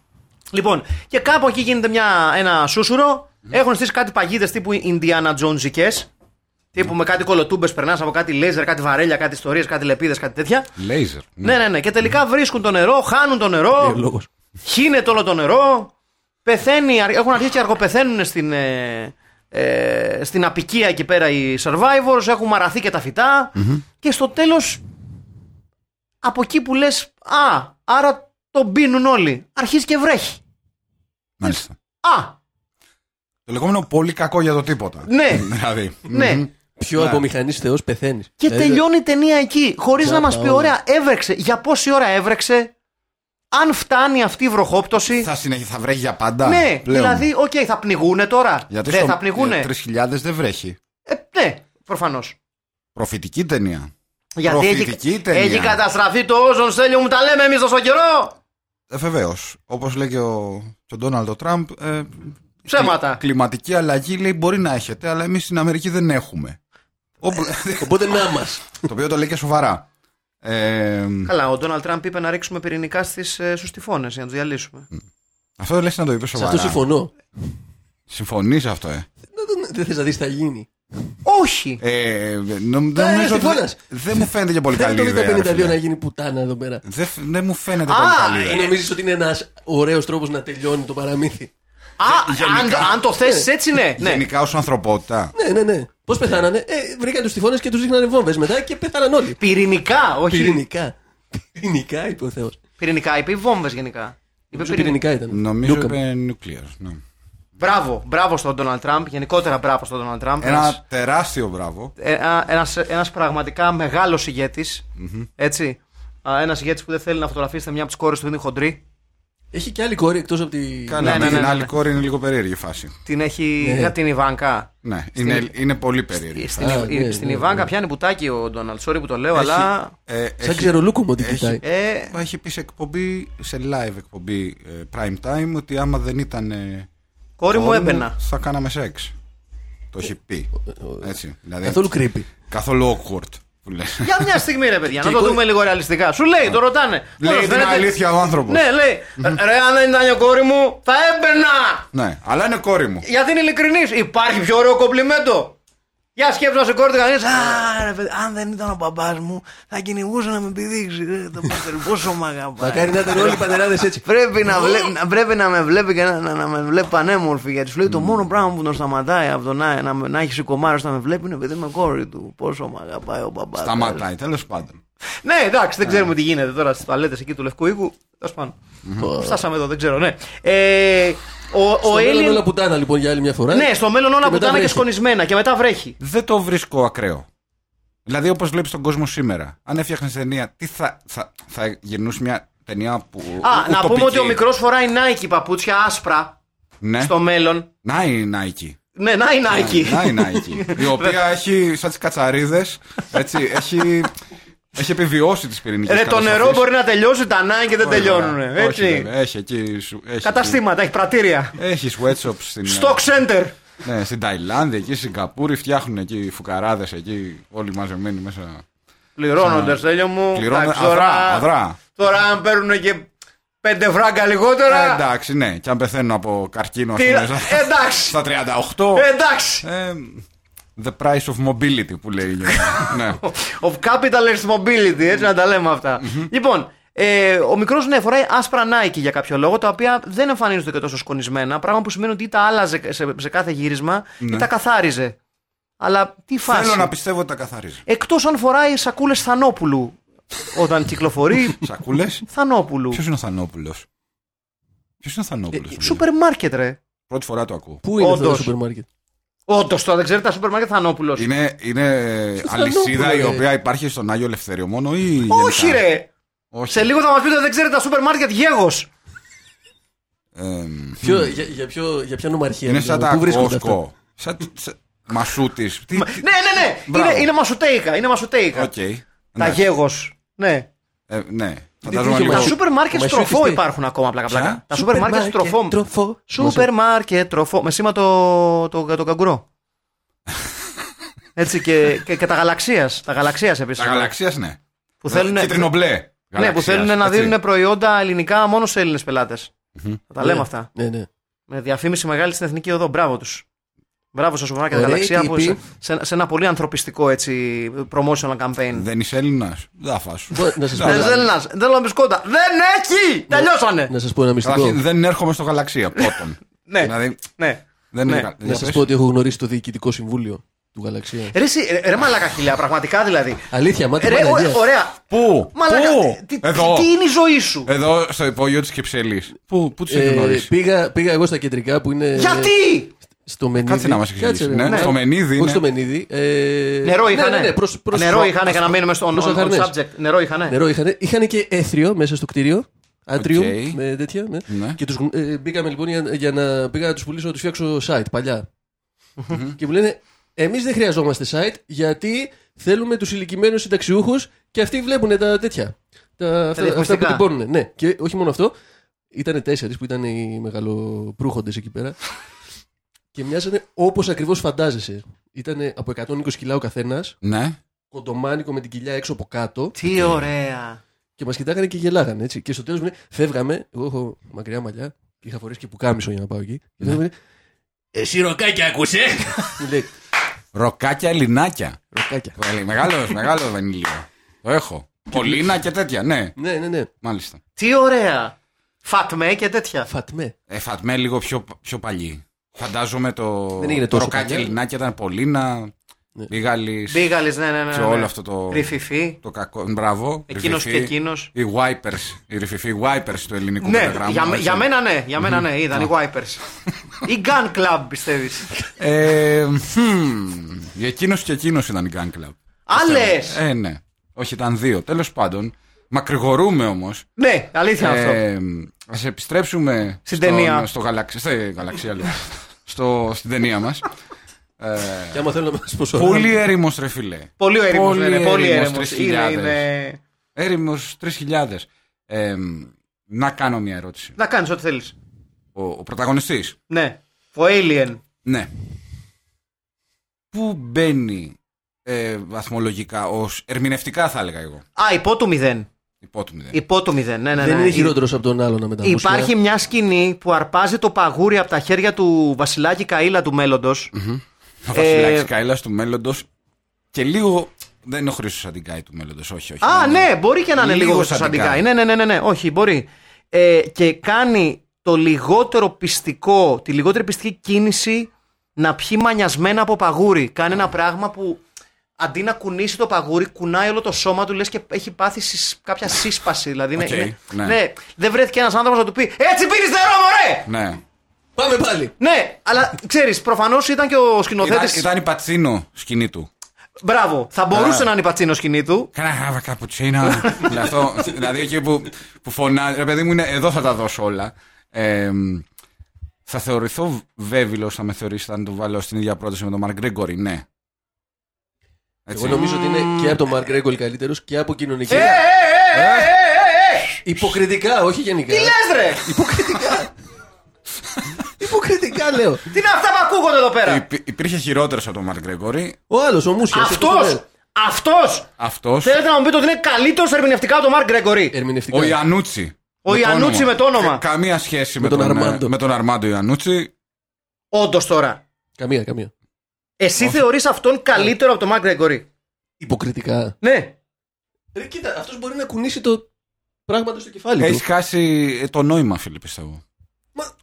Λοιπόν, και κάπου εκεί γίνεται μια, ένα σούσουρο. Mm-hmm. Έχουν στήσει κάτι παγίδες τύπου Ινδιάνα Τζονζικές. Τύπου με κάτι κολοτούμπες περνάς από κάτι λέιζερ, κάτι βαρέλια, κάτι ιστορίες, κάτι λεπίδες, κάτι τέτοια. Λέιζερ. Ναι, ναι, ναι. Και τελικά βρίσκουν το νερό, χάνουν το νερό. Χύνεται όλο το νερό. Πεθαίνει, έχουν αρχίσει και αργοπεθαίνουν στην, ε, ε, στην απικία εκεί πέρα οι survivors. Έχουν μαραθεί και τα φυτά. Mm-hmm. Και στο τέλος, από εκεί που λες, α, άρα τον πίνουν όλοι, αρχίζει και βρέχει. Μάλιστα. Α! Το λεγόμενο πολύ κακό για το τίποτα. Ναι. Δηλαδή. Ναι. Mm-hmm. Πιο yeah. απομηχανής θεός πεθαίνεις. Και δηλαδή... τελειώνει η ταινία εκεί, χωρίς yeah, να μας πει, ωραία, έβρεξε. Για πόση ώρα έβρεξε. Αν φτάνει αυτή η βροχόπτωση. Θα, συνεχί, θα βρέχει για πάντα. Ναι, πλέον. Δηλαδή, οκ, okay, θα πνιγούνε τώρα. Γιατί δεν θα πνιγούνε. τρεις χιλιάδες δεν βρέχει. Ε, ναι, προφανώς. Προφητική ταινία. Γιατί έχει, έχει καταστραφεί το όζον, Στέλιο μου, τα λέμε εμείς τόσο καιρό. Ε, βεβαίως. Όπως λέει και ο Ντόναλντ Τραμπ, ε, ψέματα. Κλιματική αλλαγή, λέει, μπορεί να έχετε, αλλά εμείς στην Αμερική δεν έχουμε. Οπότε να μας. Το οποίο το λέει και σοβαρά. Ε, Καλά, ο Ντόναλντ Τραμπ είπε να ρίξουμε πυρηνικά στις, ε, στους τυφώνες για να τους διαλύσουμε. Αυτό δεν λες να το είπε σοβαρά. Σε αυτό συμφωνώ. Συμφωνείς αυτό, ε. Δεν θες να δεις τι θα γίνει. Όχι! Ε, νομίζω ότι δεν μου φαίνεται και πολύ καλή ιδέα. Δεν είναι το πενήντα δύο να γίνει πουτάνα εδώ πέρα. Δεν μου φαίνεται πολύ καλή. Νομίζεις ότι είναι ένας ωραίος τρόπος να τελειώνει το παραμύθι. Α, αν το θέσεις έτσι, ναι. Γενικά ως ανθρωπότητα. Ναι, ναι, ναι. Πώς πεθάνανε? Βρήκαν τους τυφώνες και τους ρίχνανε βόμβες μετά και πεθάναν όλοι. Πυρηνικά, όχι. Πυρηνικά. Πυρηνικά είπε ο Θεός. Πυρηνικά είπε, ή βόμβες γενικά. Πυρηνικά ήταν. Νομίζω είπε nuclear. Μπράβο, μπράβο στον Ντόναλντ Τραμπ. Γενικότερα μπράβο στον Ντόναλντ Τραμπ. Ένα ένας, τεράστιο μπράβο. Ένας, ένας πραγματικά μεγάλος ηγέτης. Mm-hmm. Έτσι. Ένας ηγέτης που δεν θέλει να φωτογραφίσετε μια από τις κόρες του, είναι χοντρή. Έχει και άλλη κόρη εκτός από τη. Καλά, ναι, ναι, ναι, ναι, την άλλη ναι. κόρη είναι λίγο περίεργη φάση. Την έχει. Ναι. Για την Ιβάνκα. Ναι, στην... είναι, είναι πολύ περίεργη. Στην, Α, ναι, στην ναι, Ιβάνκα ναι. πιάνει πουτάκι ο Ντόναλντ. Sorry που το λέω, έχει, αλλά. Ε, σαν έχει... ξερολούκο μου την κοιτάει. Ε... Έχει πει σε εκπομπή, σε live εκπομπή prime time, ότι άμα δεν ήταν. Κόρη μου έμπαινα. Θα κάναμε σεξ. Το έχει πει. Έτσι, δηλαδή, καθόλου creepy. Καθόλου awkward. Για μια στιγμή, ρε παιδιά, να το δούμε λίγο ρεαλιστικά. Σου λέει, το ρωτάνε. Λέει την αλήθεια ο άνθρωπος. Ναι, λέει. Ρε, αν δεν ήταν η κόρη μου, θα έμπαινα. Ναι, αλλά είναι κόρη μου. Γιατί είναι ειλικρινής. Υπάρχει πιο ωραίο κομπλιμέντο? Για σκέψου να σε κόρη του κανείς. Αν δεν ήταν ο μπαμπάς μου, θα κυνηγούσε να με πηδήξει. Το πατέρα, πόσο μ' αγαπάει. Θα κάνει να ήταν όλοι οι πατεράδες έτσι. Πρέπει να με βλέπει και να με βλέπει πανέμορφη. Γιατί σου λέει το μόνο πράγμα που τον σταματάει από το να έχει σηκωμάρει να με βλέπει είναι επειδή είμαι κόρη του. Πόσο μ' αγαπάει ο μπαμπάς. Σταματάει, τέλος πάντων. Ναι, εντάξει, δεν ξέρουμε τι γίνεται τώρα στις παλέτες εκεί του Λευκού Οίκου. Τέλος πάντων. Φτάσαμε εδώ, δεν ξέρω, ναι. Ο, στο ο μέλλον Alien... όλα πουτάνα λοιπόν για άλλη μια φορά. Ναι, στο μέλλον όλα και πουτάνα βρέχει. Και σκονισμένα και μετά βρέχει. Δεν το βρίσκω ακραίο. Δηλαδή όπως βλέπεις τον κόσμο σήμερα. Αν έφτιαχνες ταινία, τι θα, θα, θα γυρνούσε μια ταινία που. Α, ουτοπική. Να πούμε ότι ο μικρός φοράει Nike παπούτσια άσπρα, ναι. Στο μέλλον. Να είναι Nike. Ναι, να είναι Nike. Να είναι Nike. Η οποία έχει σαν τις κατσαρίδες. Έτσι, έχει... Έχει επιβιώσει τις πυρηνικές. Ρε, το νερό μπορεί να τελειώσει, τα νάγκε και δεν τελειώνουν. Έτσι. Όχι, έχει εκεί. Έχει καταστήματα, έχει πρατήρια. Έχει sweatshops στην. Stock center. Ναι, στην Ταϊλάνδη, εκεί στην Καπούρη φτιάχνουν εκεί φουκαράδες εκεί. Όλοι μαζεμένοι μέσα. Πληρώνοντας, σαν... τέλειο μου. Πληρώνοντας. Αδρά. Τώρα, αν παίρνουν και πέντε φράγκα λιγότερα. Ε, εντάξει, ναι. Και αν πεθαίνουν από καρκίνο, τι... ας πούμε. Εντάξει. Στα τριάντα οκτώ. Εντάξει. Ε, The price of mobility που λέει. Ναι. Of capitalist mobility, έτσι να τα λέμε αυτά. Mm-hmm. Λοιπόν, ε, ο μικρός ναι, φοράει άσπρα Nike για κάποιο λόγο, τα οποία δεν εμφανίζονται και τόσο σκονισμένα. Πράγμα που σημαίνει ότι ή τα άλλαζε σε, σε κάθε γύρισμα, ναι. Ή τα καθάριζε. Αλλά τι φάση. Θέλω να πιστεύω ότι τα καθάριζε. Εκτός αν φοράει σακούλες Θανόπουλου όταν κυκλοφορεί. Σακούλες Θανόπουλου. Ποιος είναι ο Θανόπουλος? Ποιος είναι ο Θανόπουλος? Σούπερ μάρκετ, ρε. Πρώτη φορά το ακούω. Πού είναι αυτό το σούπερ μάρκετ? Όντως τώρα δεν ξέρετε τα σούπερ μάρκετ Θανόπουλος. Είναι, είναι αλυσίδα η οποία υπάρχει στον Άγιο Ελευθέριο μόνο ή. Όχι γενικά... ρε! Όχι. Σε λίγο θα μας πείτε δεν ξέρετε τα σούπερ μάρκετ Γέγος. Ε, ποιο, για, για, ποιο, για ποια νομαρχία? Είναι σαν τα Κόσκο. Σαν μασούτης. Ναι, ναι, ναι! Είναι, είναι μασουτέικα. Είναι μασουτέικα. Okay. Τα ναι. Γέγος. Ναι. Ε, ναι. Τα σούπερ μάρκετ τροφό υπάρχουν ακόμα πλάκα πλάκα. Τα σούπερ μάρκετ τροφό. Σούπερ μάρκετ τροφό. Με σήμα το, το, το καγκουρό. Έτσι και, και, και τα γαλαξίας. Τα γαλαξίας επίσης. Τα γαλαξίας, ναι. Που θέλουν, κίτρινο μπλε. Ναι, που θέλουν να δίνουν προϊόντα ελληνικά μόνο σε Έλληνες πελάτες. Mm-hmm. Θα τα λέμε ναι, αυτά. Ναι, ναι. Με διαφήμιση μεγάλη στην Εθνική Οδό. Μπράβο τους. Μπράβο στα σούπερ μάρκετ Γαλαξία που σε, σε, σε ένα πολύ ανθρωπιστικό έτσι, promotional campaign. Δεν είσαι Έλληνας. Δεν φάσου. Δεν είσαι Έλληνας. Δεν λέω μπισκότα. Δεν έχει! Τελειώσανε! Να σας πω ένα μυστικό. Δεν έρχομαι στο Γαλαξία πρώτον. Ναι. Να σας πω ότι έχω γνωρίσει το Διοικητικό Συμβούλιο του Γαλαξία. Ρε μαλάκα χιλιά, πραγματικά δηλαδή. Αλήθεια, μάτι μαλακίας. Ωραία. Πού? Τι είναι η ζωή σου? Εδώ στο υπόγειο της Κυψέλης. Πού τους έχω γνωρίσει? Πήγα εγώ στα κεντρικά που είναι. Γιατί? Στο Μενίδι. Κάτσε να μας εξηγήσει. Ναι. Ναι. Στο Μενίδι. Όχι στο Μενίδι. Ε... Νερό είχανε. Ναι, ναι, ναι. Προς, προς... Νερό είχανε για να μείνουμε στο subject. Νερό είχανε. Νερό είχανε. Είχανε και έθριο μέσα στο κτίριο. Άτριο. Okay. Με τέτοια. Ναι. Ναι. Και τους, ε, μπήκαμε λοιπόν για, για να πήγα να τους πουλήσω, να τους φτιάξω site παλιά. Mm-hmm. Και μου λένε Εμείς δεν χρειαζόμαστε site γιατί θέλουμε τους ηλικιμένους συνταξιούχους και αυτοί βλέπουν τα τέτοια. Τα, αυτά, αυτά που τυπώνουν. Ναι, και όχι μόνο αυτό. Ήτανε τέσσερις που ήταν οι μεγαλοπρούχοντες εκεί πέρα. Και μοιάζανε όπως ακριβώς φαντάζεσαι. Ήτανε από εκατόν είκοσι κιλά ο καθένας. Ναι. Κοντομάνικο με την κοιλιά έξω από κάτω. Τι ωραία. Και μας κοιτάγανε και γελάγανε έτσι. Και στο τέλος μου λέει, φεύγαμε. Εγώ έχω μακριά μαλλιά. Είχα φορέσει και πουκάμισο για να πάω εκεί. Ναι. Εσύ ροκάκια ακούσε. Λέει, ροκάκια ελληνάκια. Ροκάκια. Μεγάλο, μεγάλο βανίλιο. Το έχω. Πολίνα και τέτοια, ναι. Ναι, ναι, ναι. Μάλιστα. Τι ωραία. Φατμέ και τέτοια. Φατμέ. Ε, φατμέ λίγο πιο, πιο παλιή. Φαντάζομαι το, το ροκάκια ελληνάκια ήταν Πολίνα. Ναι. Μπίγαλης. Μπίγαλης, ναι, ναι, ναι, ναι. Και όλο αυτό το. Ριφιφί. Το κακό. Μπράβο. Εκείνος και εκείνος. Οι wipers. Οι ριφιφί wipers του ελληνικού μεταγράμματος. Ναι, για, για μένα ναι, για μένα ναι, ήταν οι wipers. Η Gun Club, πιστεύεις? Ε, hmm, εκείνος και εκείνος ήταν η Gun Club. Άλλες! Ε, ναι. Όχι, ήταν δύο. Τέλος πάντων. Μακρηγορούμε όμως. Ναι, αλήθεια ε, αυτό. Ας επιστρέψουμε στην στον, ταινία. Στο γαλαξ... στη γαλαξία, λέω. στο, στην ταινία μας. Ε, και άμα θέλω να μας πω σωρά. Πολύ έρημος ρε φίλε. Πολύ έρημος, πολύ έρημος. Είναι έρημος τρεις χιλιάδες. ε, Να κάνω μια ερώτηση. Να κάνεις ό,τι θέλεις. Ο, ο πρωταγωνιστής. Ναι, ο Alien. Ναι. Πού μπαίνει ε, βαθμολογικά ως ερμηνευτικά θα έλεγα εγώ? Α, υπό του μηδέν. Υπό του μηδέν. Υπό του μηδέν. Ναι, ναι, ναι. Δεν είναι χειρότερος από τον άλλον μετά. Υπάρχει μια σκηνή που αρπάζει το παγούρι από τα χέρια του Βασιλάκη Καΐλα του μέλλοντος. Mm-hmm. Ο Βασιλάκης ε... Καΐλας του μέλλοντος. Και λίγο. Δεν είναι ο Χρήστος Αντικάη του μέλλοντος, όχι, όχι. Α, ναι, ναι, μπορεί και να είναι λίγο ο Χρήστος Αντικάη. Ναι, ναι, ναι, ναι, ναι, όχι, μπορεί. Ε, και κάνει το λιγότερο πιστικό, τη λιγότερη πιστική κίνηση να πιει μανιασμένα από παγούρι. Κάνει ένα πράγμα που αντί να κουνήσει το παγούρι, κουνάει όλο το σώμα του, λες και έχει πάθει συσ... κάποια σύσπαση. Δηλαδή, ναι, okay, είναι... ναι. Ναι, δεν βρέθηκε ένας άνθρωπος να του πει «Έτσι πίνεις νερό, μωρέ!» Ναι. Πάμε πάλι. Ναι, αλλά ξέρεις, προφανώς ήταν και ο σκηνοθέτης. Ήταν, ήταν η πατσίνο σκηνή του. Μπράβο, θα μπορούσε yeah. να είναι η πατσίνο σκηνή του. Κάνα καπουτσίνο. Δηλαδή εκεί που, που φωνάζει. Ρε παιδί μου, είναι, εδώ θα τα δώσω όλα. Ε, θα θεωρηθώ βέβαιλος, θα με θεωρήσει, θα το βάλω στην ίδια πρόταση με τον Μαρκ Γκρέγκορι, ναι. Έτσι. Εγώ νομίζω mm. ότι είναι και από τον Μαρκ Γκρέγκορι καλύτερος και από κοινωνική. Ε, ε, ε, ε, ε, ε, ε. Υποκριτικά, όχι γενικά. Τι λες, ρε! Υποκριτικά. Υποκριτικά λέω. Τι είναι αυτά που ακούγονται εδώ πέρα? Υπή, υπήρχε χειρότερος από τον Μαρκ Γκρέγκορι. Ο άλλος, ο Μούσιας. Αυτός! Αυτός! Αυτός. Θέλετε να μου πείτε ότι είναι καλύτερος ερμηνευτικά από τον Μαρκ Γκρέγκορι? Ερμηνευτικά. Ο Ιαννούτσι. Ο Ιαννούτσι με το όνομα. Κα, καμία σχέση με, με τον, τον, με τον Αρμάντο Ιαννούτσι. Όντως τώρα. Καμία, καμία. Εσύ όχι. Θεωρείς αυτόν καλύτερο από τον Μαρκ Γκρέγκορι? Υποκριτικά. Ναι. Ρε, κοίτα, αυτός μπορεί να κουνήσει το πράγμα του στο κεφάλι του. Έχει χάσει το νόημα, φίλε, πιστεύω.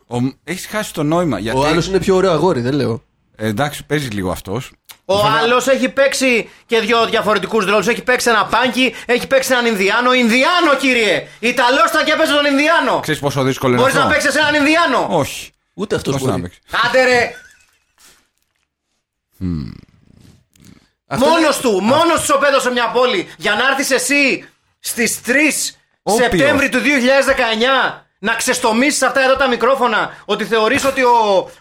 Ο... Έχεις χάσει το νόημα. Γιατί... Ο άλλος είναι πιο ωραίο αγόρι, δεν λέω. Ε, εντάξει, παίζει λίγο αυτός. Ο Φανά... άλλος έχει παίξει και δύο διαφορετικούς ρόλους. Έχει παίξει ένα πάνκι, έχει παίξει έναν Ινδιάνο. Ινδιάνο, κύριε! Ιταλός ήταν και έπαιζε τον Ινδιάνο. Ξέρεις πόσο δύσκολο είναι? Μπορείς να παίξεις έναν Ινδιάνο? Όχι. Ούτε αυτός μπορεί να παίξει. Άντε ρε! Mm. Μόνος είναι... του, μόνος του σοπέδωσε μια πόλη για να έρθεις εσύ στις τρεις Σεπτέμβρη του δύο χιλιάδες δεκαεννιά. Να ξεστομίσεις αυτά εδώ τα μικρόφωνα ότι θεωρείς ότι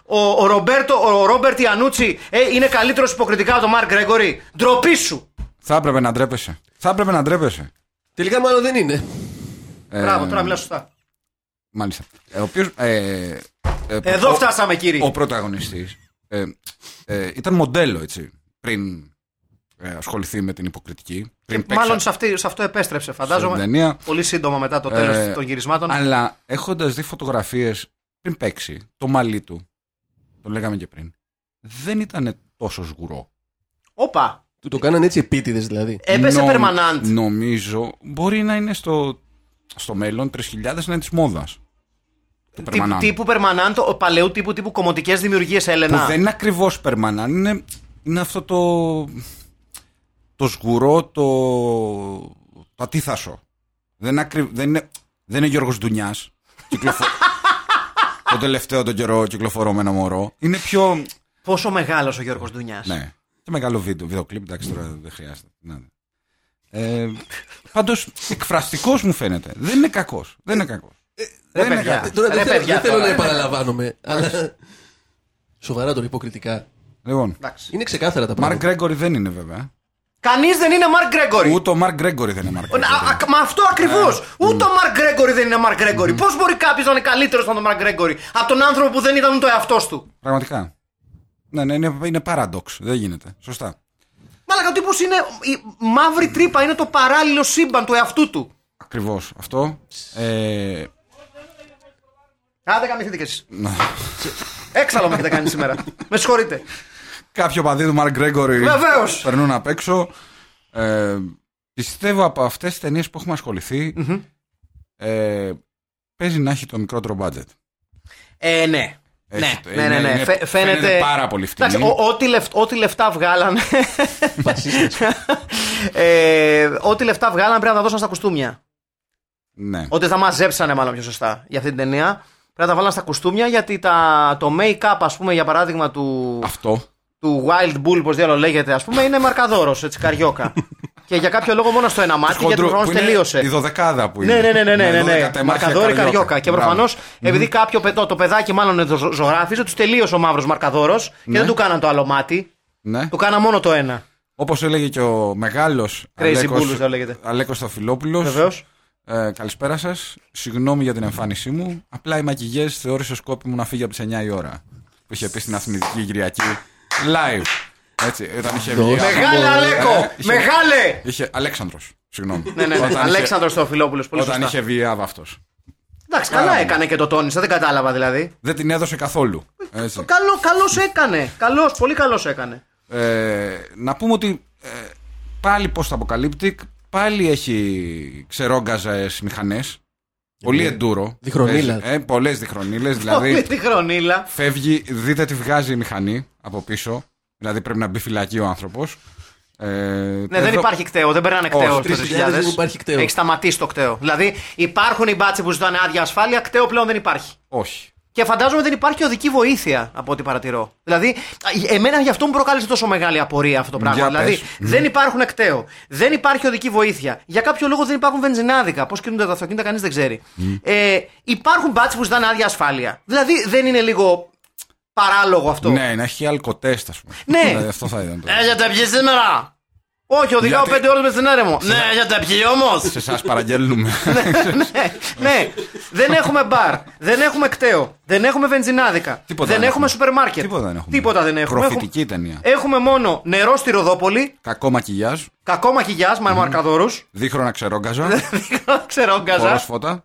ο Ρόμπερτ Ιαννούτσι ε, είναι καλύτερος υποκριτικά από τον Μαρκ Γκρέγκορι. Ντροπή σου! Θα έπρεπε να ντρέπεσαι. Θα έπρεπε να ντρέπεσαι. Τελικά μάλλον δεν είναι. Ε, Μπράβο, τώρα μιλάς σωστά. Μάλιστα. Ε, ο οποίος, ε, ε, εδώ ο, φτάσαμε, κύριε. Ο πρωταγωνιστής ε, ε, ήταν μοντέλο, έτσι, πριν ε, ασχοληθεί με την υποκριτική. Μάλλον σε, αυτή, σε αυτό επέστρεψε, φαντάζομαι. Πολύ σύντομα μετά το τέλος ε, των γυρισμάτων. Αλλά έχοντας δει φωτογραφίες πριν παίξει, το μαλλί του, το λέγαμε και πριν, δεν ήταν τόσο σγουρό. Όπα! Του το κάνανε έτσι επίτηδες δηλαδή. Έπεσε περμανάντ. Νομίζω μπορεί να είναι στο, στο μέλλον τρεις χιλιάδες να είναι της μόδας. Τύπου, τύπου περμανάντ, ο παλαιού τύπου, τύπου κομμωτικές δημιουργίες, Έλενα. Που δεν είναι ακριβώς περμανάντ, είναι, είναι αυτό το... Το σγουρό, το, το ατίθασο. Δεν, ακρι... δεν, είναι... δεν είναι Γιώργος Δουνιάς. Κυκλοφο... το τελευταίο τον καιρό κυκλοφορώ με ένα μωρό. Είναι πιο... Πόσο μεγάλος ο Γιώργος Δουνιάς. Ναι. Και μεγάλο βίντεο, βίντεο κλιπ, εντάξει τώρα δεν χρειάζεται. Ε, πάντως εκφραστικός μου φαίνεται. Δεν είναι κακός. Δεν είναι κακός. Ε, δεν ρε, είναι παιδιά. Κακός. Τώρα, ρε, δεν, παιδιά, θέλω, παιδιά, δεν θέλω τώρα, να επαναλαμβάνομαι, αλλά σοβαρά τον υποκριτικά. Λοιπόν. Είναι ξεκάθαρα τα πράγματα. Μαρκ Γκρέγκορι δεν είναι βέβαια. Κανείς δεν είναι Μαρκ Γκρέγκορι. Ούτε ο Μαρκ Γκρέγκορι δεν είναι Μαρκ Γκρέγκορι. Μα αυτό ακριβώς. Yeah. Ούτε mm. ο Μαρκ Γκρέγκορι δεν είναι Μαρκ Γκρέγκορι. Mm. Πώς μπορεί κάποιος να είναι καλύτερος από τον Μαρκ Γκρέγκορι, από τον άνθρωπο που δεν ήταν το εαυτός του. Πραγματικά. Ναι, ναι, είναι, είναι παράδοξ. Δεν γίνεται. Σωστά. Μάλακα ο τύπος είναι. Η μαύρη τρύπα είναι το παράλληλο σύμπαν του εαυτού του. Ακριβώς αυτό. Ε... Άντε καμίθετε κι εσείς. Έξαλλο με έχετε κάνει σήμερα. Με συγχωρείτε. Κάποιο παδί του Μαρκ Γκρέγκορι περνούν απ' έξω. Ε, πιστεύω από αυτές τις ταινίες που έχουμε ασχοληθεί, mm-hmm. ε, παίζει να έχει το μικρότερο budget. Ε, ναι. Έχει, ναι, ναι, ναι, ναι. Είναι, Φε, φαίνεται... φαίνεται πάρα πολύ φτηνή. Ό,τι λεφ, λεφτά βγάλανε. ε, ό,τι λεφτά βγάλανε πρέπει να τα δώσουν στα κουστούμια. Ναι. Ό,τι θα μαζέψανε, μάλλον πιο σωστά, για αυτή την ταινία. Πρέπει να τα βάλουν στα κουστούμια, γιατί τα, το make-up, ας πούμε, για παράδειγμα του, αυτό. Του Wild Bull, πως διάλογο λέγεται, ας πούμε, είναι μαρκαδόρος, έτσι, καριόκα. Και για κάποιο λόγο μόνο στο ένα μάτι, γιατί προφανώς τελείωσε. Η δωδεκάδα που είναι. Ναι, ναι, ναι, ναι, ναι, ναι. Μαρκαδόρη καριόκα. Και προφανώς, επειδή κάποιο πετώ, το παιδάκι μάλλον το ζωγράφιζε, τους τελείωσε ο μαύρος μαρκαδόρος και δεν του κάναν το άλλο μάτι. Του κάνα μόνο το ένα. Όπως έλεγε και ο μεγάλος Αλέκος Σταφυλόπουλος. Βεβαίως. Ε, καλησπέρα σας. Συγγνώμη για την εμφάνισή μου. Απλά οι μακιγιές θεώρησε σκόπιμο να φύγει από τις εννιά η ώρα. Που είχε πει στην Αθηνική Κυριακή live. Έτσι, όταν είχε βγει. Μεγάλε Αλέκο! Ε, είχε, μεγάλε! Είχε Αλέξανδρος. Συγγνώμη. Ναι, ναι, ναι. Αλέξανδρος Θεοφιλόπουλος. Πολύ όταν σωστά. Είχε βγει άβα αυτός. Εντάξει, καλά έκανε ναι. Και το τόνισα, δεν κατάλαβα δηλαδή. Δεν την έδωσε καθόλου. Έτσι. Καλό, καλώς έκανε. Καλώς, πολύ καλώς έκανε. Ε, να πούμε ότι ε, πάλι post-apocalyptic. Πάλι έχει ξερόγκαζες μηχανές. Πολύ εντούρο. Διχρονίλα. Ε, πολλές διχρονίλες. Δηλαδή. Διχρονίλα. Φεύγει, δείτε τι βγάζει η μηχανή από πίσω. Δηλαδή πρέπει να μπει φυλακή ο άνθρωπος. Ε, ναι, εδώ... δεν υπάρχει κταίο. Δεν περνάνε κταίο. Έχει σταματήσει το κταίο. Δηλαδή υπάρχουν οι μπάτσοι που ζητάνε άδεια ασφάλεια. Κταίο πλέον δεν υπάρχει. Όχι. Και φαντάζομαι δεν υπάρχει οδική βοήθεια από ό,τι παρατηρώ. Δηλαδή, εμένα γι' αυτό μου προκάλεσε τόσο μεγάλη απορία αυτό το πράγμα. Για δηλαδή, πες. Δεν υπάρχουν εκταίο, δεν υπάρχει οδική βοήθεια. Για κάποιο λόγο δεν υπάρχουν βενζινάδικα. Πώς κινούνται τα αυτοκίνητα, κανείς δεν ξέρει. Mm. Ε, υπάρχουν μπάτσοι που ζητάνε άδεια ασφάλεια. Δηλαδή, δεν είναι λίγο παράλογο αυτό. Ναι, να έχει αλκοτέστ, ας πούμε. Ναι, δηλαδή, αυτό θα ήταν. Ε, για τα πιει σήμερα. Όχι, οδηγάω πέντε ώρες με στην έρεμο. Ναι, για τα πιει όμως. Σε εσάς παραγγέλνουμε. Ναι, δεν έχουμε μπαρ. Δεν έχουμε κταίο. Δεν έχουμε βενζινάδικα. Δεν έχουμε σούπερ μάρκετ. Τίποτα δεν έχουμε. Προφητική ταινία. Έχουμε μόνο νερό στη Ροδόπολη. Κακό μακιγιάζ. Κακό μακιγιάζ, μα μαρκαδόρους. Δίχρονα ξερόγκαζα. Δίχρονα ξερόγκαζα. Πολλές φώτα.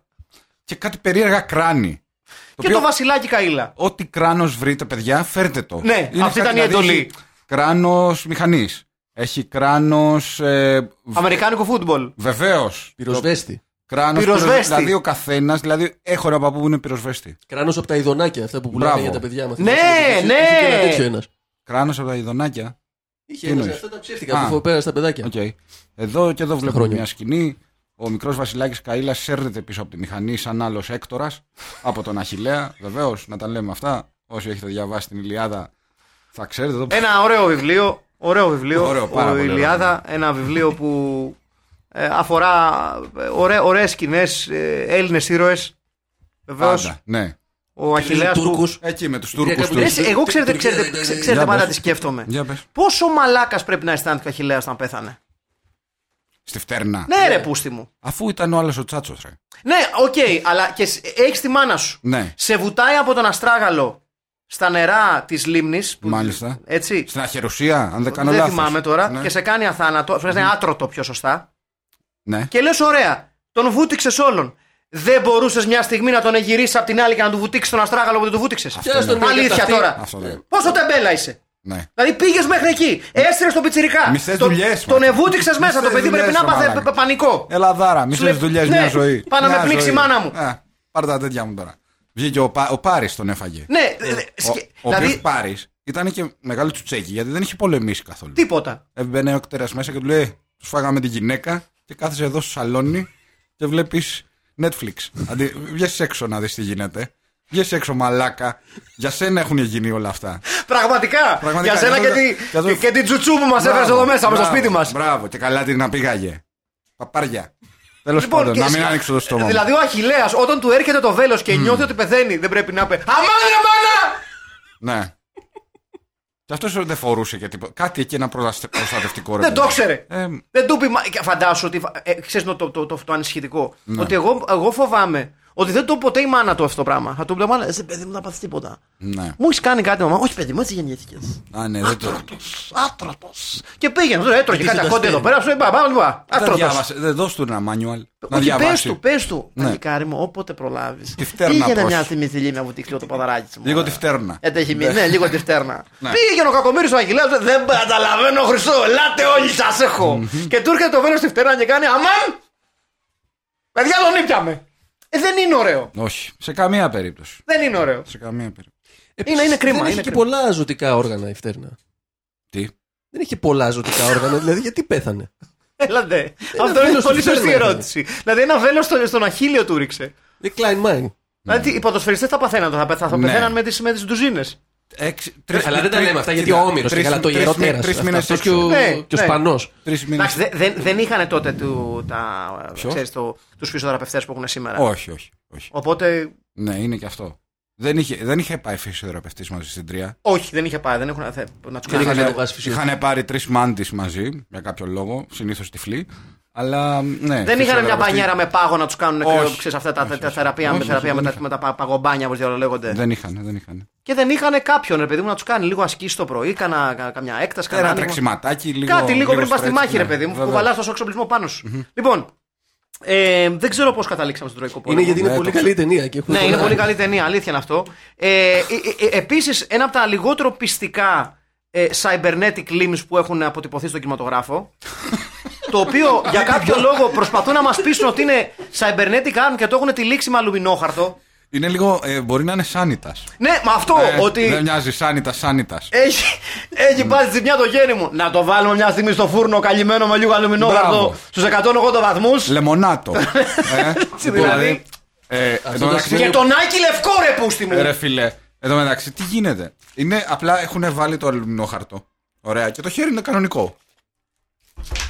Και κάτι περίεργα κράνη. Και το βασιλάκι καΐλα. Ό,τι κράνος βρείτε, παιδιά, φέρτε το. Ναι, αυτή ήταν η εντολή. Κράνος μηχανής. Έχει κράνος. Ε, Αμερικάνικο φούτμπολ. Βεβαίως. Πυροσβέστη. Κράνος πυροσβέστη. Δηλαδή ο καθένας. Δηλαδή έχω ένα παππού που είναι πυροσβέστη. Κράνος από τα ειδονάκια, αυτά που πουλάμε για τα παιδιά μας. Ναι, ναι. Είχε ένα τέτοιο. Κράνος από τα ειδονάκια. Είχε ένα. Αυτά τα ψεύτηκα από πέρα στα παιδάκια. Okay. Εδώ και εδώ βλέπω μια σκηνή. Ο μικρός Βασιλάκης Καΐλας σέρνεται πίσω από τη μηχανή σαν άλλος Έκτορας από τον Αχιλέα. Βεβαίως, να τα λέμε αυτά. Όσοι έχετε διαβάσει την Ιλιάδα θα ξέρετε εδώ. Ένα ωραίο βιβλίο. Ωραίο βιβλίο, ωραίο, ο Ηλιάδα, ένα βιβλίο που ε, αφορά ωραί, ωραίες σκηνές, ε, Έλληνες ήρωες. Βεβαίως, ναι. Ο Αχιλέας του... Εκεί με τους Τούρκους τους. Εγώ ξέρετε, ξέρετε, ξέρετε, ξέρετε πάντα τι σκέφτομαι. Πόσο μαλάκας πρέπει να αισθάνθηκε ο Αχιλέας όταν πέθανε. Στη φτέρνα. Ναι, ρε, πούστη μου. Αφού ήταν ο άλλος ο Τσάτσος, ρε. Ναι, οκ, okay, αλλά και έχεις τη μάνα σου. Ναι. Σε βουτάει από τον Αστράγαλο. Στα νερά της λίμνης. Μάλιστα. Έτσι, στην Αχερουσία, αν δεν κάνω δεν λάθος. Δεν θυμάμαι τώρα. Ναι. Και σε κάνει αθάνατο. Φαίνεται mm-hmm. άτρωτο πιο σωστά. Ναι. Και λες, ωραία, τον βούτυξες όλον. Δεν μπορούσες μια στιγμή να τον εγυρίσεις απ' την άλλη και να του βουτήξεις τον Αστράγαλο που δεν του βούτυξες. Αλήθεια τώρα. Αυτό πόσο τεμπέλα είσαι. Ναι. Δηλαδή πήγες μέχρι εκεί. Έστειλες τον πιτσιρικά. Μισές δουλειές. Τον εβούτυξες μέσα. Το παιδί πρέπει να πάθει πανικό. Ελαδάρα, μισές δουλειές μια ζωή. Πάμε να με πνίξει η μάνα μου. Πάρε τα τέτοια μου τώρα. Βγήκε ο, Πα, ο Πάρης τον έφαγε. Ναι, δε, δε, ο, δηλαδή... ο οποίος Πάρης ήταν και μεγάλο τσουτσέκι, γιατί δεν είχε πολεμήσει καθόλου. Τίποτα. Έμπαινε ο κτέρας μέσα και του λέει: τους φάγαμε τη γυναίκα και κάθεσαι εδώ στο σαλόνι και βλέπεις Netflix. Αντί βγες έξω να δεις τι γίνεται. Βγες έξω, μαλάκα. Για σένα έχουν γίνει όλα αυτά. Πραγματικά. Πραγματικά. Για σένα και, και, το... και την τσουτσού που μας έφερε εδώ μέσα, από το σπίτι μας. Μπράβο, και καλά την να πήγαγε. Παπάρια. Τέλος λοιπόν, πάντων, να μην ανοίξω το στόμα. Δηλαδή ο Αχιλέας όταν του έρχεται το βέλος και mm. νιώθει ότι πεθαίνει, δεν πρέπει να πει «Αμάν ρε μάνα!» Ναι. Και αυτό δεν φορούσε και τίποτα. Κάτι εκεί ένα προστατευτικό. Δεν το ήξερε. Δεν του πει. Φαντάσου ότι. Ξέρεις το ανησυχητικό. Ότι εγώ φοβάμαι ότι δεν το είπε ποτέ η μάνα του αυτό το πράγμα. Θα του πει: εσύ παιδί μου, θα πάθει τίποτα. Μου έχει κάνει κάτι, μαμά. Όχι, παιδί μου, έτσι γεννήθηκε. Α, ναι, δεν το. Άτροπο. Και πήγαινε, δεν έτρωγε κάτι κοντά εδώ πέρα. Σου είπα: πάμε λοιπόν. Άτροπο. Δεν δώσ' του ένα μανιουάλ. Πες του, πες του. Παλικάρι μου, όποτε προλάβει. Τη φτέρνα. Πήγαινε μια θυμηθυλίμια που τη κλειώ το ποδαράκι μου. Λίγο τη φτέρνα. Ναι, λίγο τη φτέρνα. Πήγαινε ο κακομοίρη ο Αχιλέα. Δεν καταλαβαίνω, Χριστό. Ελάτε όλοι, σα έχω. Και του έρχεται το βέλο στη φτέρνα και κάνει: αμάν! Παιδιά, τον ήπιαμε. Δεν είναι ωραίο. Όχι. Σε καμία περίπτωση. Δεν είναι ωραίο. Σε καμία περίπτωση. Επίσης, είναι, είναι κρίμα. Δεν είναι έχει κρίμα. Και πολλά ζωτικά όργανα η φτέρνα. Τι? Δεν έχει πολλά ζωτικά όργανα. Δηλαδή, γιατί πέθανε. Έλατε. Αυτό είναι πολύ σωστή ερώτηση. Δηλαδή, ένα βέλος στο, στον Αχίλιο του ρίξε. Decline mine. Δηλαδή, οι ποδοσφαιριστές θα παθαίναν. Θα, πεθα, θα ναι. πεθαίναν με τις, με τις ντουζίνες. Έξι, τρεις, αλλά δεν τα λέμε αυτά γιατί ο Όμηρος και καλά το ιερό τέρας και ο Σπανός. Εντάξει, δεν είχαν τότε τους φυσιοθεραπευτές που έχουν σήμερα. Όχι, όχι, όχι. Οπότε... Ναι, είναι και αυτό. Δεν είχε, δεν είχε πάει φυσιοθεραπευτής μαζί στην Τρία. Όχι, δεν είχε πάει. Δεν έχουν, θα, να τους είχαν, είχαν πάρει τρεις μάντις μαζί για κάποιο λόγο, συνήθως τυφλοί. Αλλά, ναι, δεν είχαν μια πανιέρα με πάγο να τους κάνουν ξέρεις, αυτά τα, τα θεραπεία με, θεραπεία με, με τα παγομπάνια όπως διαλέγονται. Δεν είχαν, δεν είχαν. Και δεν είχαν κάποιον, ρε παιδί μου, να τους κάνει λίγο ασκήσεις το πρωί, κάνα, κα, καμιά έκταση. Κάνα τρεξιματάκι, λίγο. Κάτι λίγο, λίγο πριν πας στη μάχη, ρε παιδί μου, που κουβαλάς τόσο εξοπλισμό πάνω σου. Mm-hmm. Λοιπόν, ε, δεν ξέρω πώς καταλήξαμε στον τροϊκό πόλεμο. Είναι γιατί είναι ναι, πολύ καλή ταινία. Ναι, είναι πολύ καλή ταινία, αλήθεια είναι αυτό. Επίσης, ένα από τα λιγότερο πιστικά cybernetic limbs που έχουν αποτυπωθεί στον κινηματογράφο. Το οποίο για κάποιο λόγο προσπαθούν να μας πείσουν ότι είναι cybernetic arm και το έχουν τυλίξει με αλουμινόχαρτο. Είναι λίγο. Ε, μπορεί να είναι σάνιτας. Ναι, με αυτό ε, ότι. Δεν μοιάζει σάνιτας, σάνιτας. Έχει, έχει mm. πάθει ζημιά το γέννη μου. Να το βάλουμε μια στιγμή στο φούρνο καλυμμένο με λίγο αλουμινόχαρτο στους εκατόν ογδόντα βαθμούς. Λεμονάτο. ε, ε, δηλαδή. Ε, ε, μεταξύ... Και τον Άκη Λευκό ρε πούστη μου. Ρε φιλέ. Εδώ μεταξύ, τι γίνεται. Είναι απλά έχουν βάλει το αλουμινόχαρτο. Ωραία. Και το χέρι είναι κανονικό.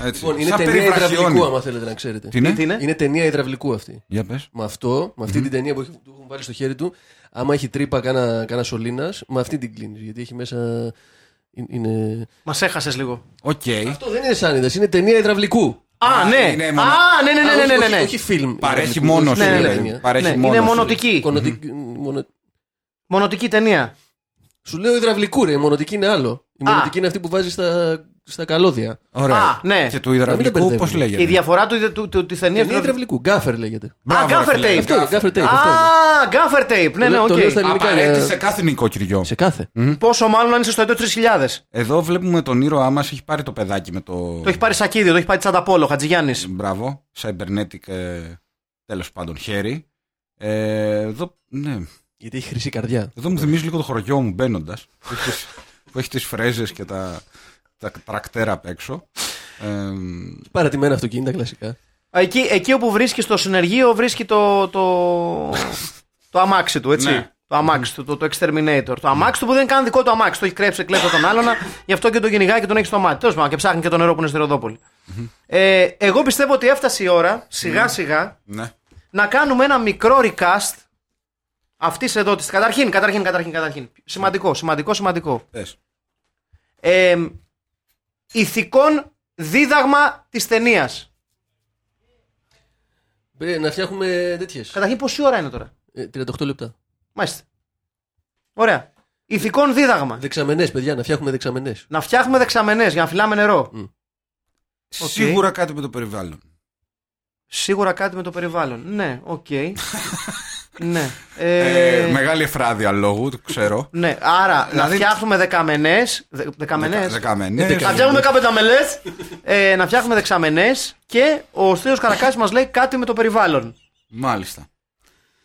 Έτσι. Λοιπόν, είναι ταινία υδραυλικού, άμα θέλετε να ξέρετε. Τι είναι? Τι είναι? Είναι ταινία υδραυλικού αυτή. Για πες. Με, αυτό, με αυτή mm-hmm. την ταινία που του έχουν βάλει στο χέρι του, άμα έχει τρύπα κάνα, κάνα σωλήνας, με αυτή την κλείνεις. Γιατί έχει μέσα. Είναι... Μας έχασες λίγο. Okay. Αυτό δεν είναι σάνιδας, είναι ταινία υδραυλικού. Α, ναι. Α, ναι, ναι, ναι, ναι, ναι. Όχι φιλμ. Παρέχει μόνο σου. Είναι μονοτική. Μονοτική ταινία. Σου λέω υδραυλικού, ρε. Η μονοτική είναι άλλο. Η μονοτική είναι αυτή που βάζει στα. Στα καλώδια. Ωραία. Α, ναι. Και του υδραυλικού, πώς λέγεται. Η διαφορά του, του, του, της ταινίας του υδραυλικού. Γκάφερ λέγεται. Α, γκάφερ τέιπ. Α, γκάφερ τέιπ. Ναι, ναι, οκ. Απαραίτητη σε κάθε νοικοκυριό. Σε κάθε. Mm. Πόσο μάλλον αν είσαι στο έτος τρεις χιλιάδες. Εδώ βλέπουμε τον ήρωά μας, έχει πάρει το παιδάκι με το. Το έχει πάρει σακίδιο, το έχει πάρει τσανταπόλο, Χατζηγιάννης. Μπράβο. Cybernetic, τέλος πάντων, χέρι. Εδώ, ναι. Γιατί έχει χρυσή καρδιά. Εδώ μου θυμίζει λίγο το χωριό μου μπαίνοντα. Που έχει τις φρέζες και τα. Τα τρακτέρα απ' έξω. Ε, παρατημένα αυτοκίνητα, κλασικά. Εκεί, εκεί όπου βρίσκει το συνεργείο, βρίσκει το. Το, το αμάξι του, έτσι. Ναι. Το αμάξι του, το, το Exterminator. Το αμάξι του που δεν είναι καν δικό του αμάξι. Το έχει κρέψει, κλέψει τον άλλον. Γι' αυτό και τον κυνηγάει και τον έχει στο μάτι. Τέλος πάντων, και ψάχνει και το νερό που είναι στη Ροδόπολη. ε, εγώ πιστεύω ότι έφτασε η ώρα, σιγά-σιγά, ναι. να κάνουμε ένα μικρό recast αυτή εδώ τη. Καταρχήν, καταρχήν, καταρχήν, καταρχήν. Σημαντικό, σημαντικό, σημαντικό. Ε, ηθικών δίδαγμα της ταινίας. Να φτιάχνουμε τέτοιες. Καταρχήν πόση ώρα είναι τώρα? ε, τριάντα οκτώ λεπτά. Μάλιστα. Ωραία. Ηθικών δίδαγμα. Δεξαμενές παιδιά, να φτιάχνουμε δεξαμενές. Να φτιάχνουμε δεξαμενές για να φυλάμε νερό. mm. okay. Σίγουρα κάτι με το περιβάλλον. Σίγουρα κάτι με το περιβάλλον. Ναι, οκ. okay. Ναι. Ε... Ε, μεγάλη εφράδια λόγου, το ξέρω. Ναι, άρα δηλαδή... να φτιάχνουμε δεκαμενές. Δε, δεκαμενές. Δεκα, δεκαμενές. Να φτιάχνουμε δεκαπενταμελές. ε, να φτιάχνουμε δεξαμενές. Και ο Στέλιος Καρακάσης μας λέει κάτι με το περιβάλλον. Μάλιστα.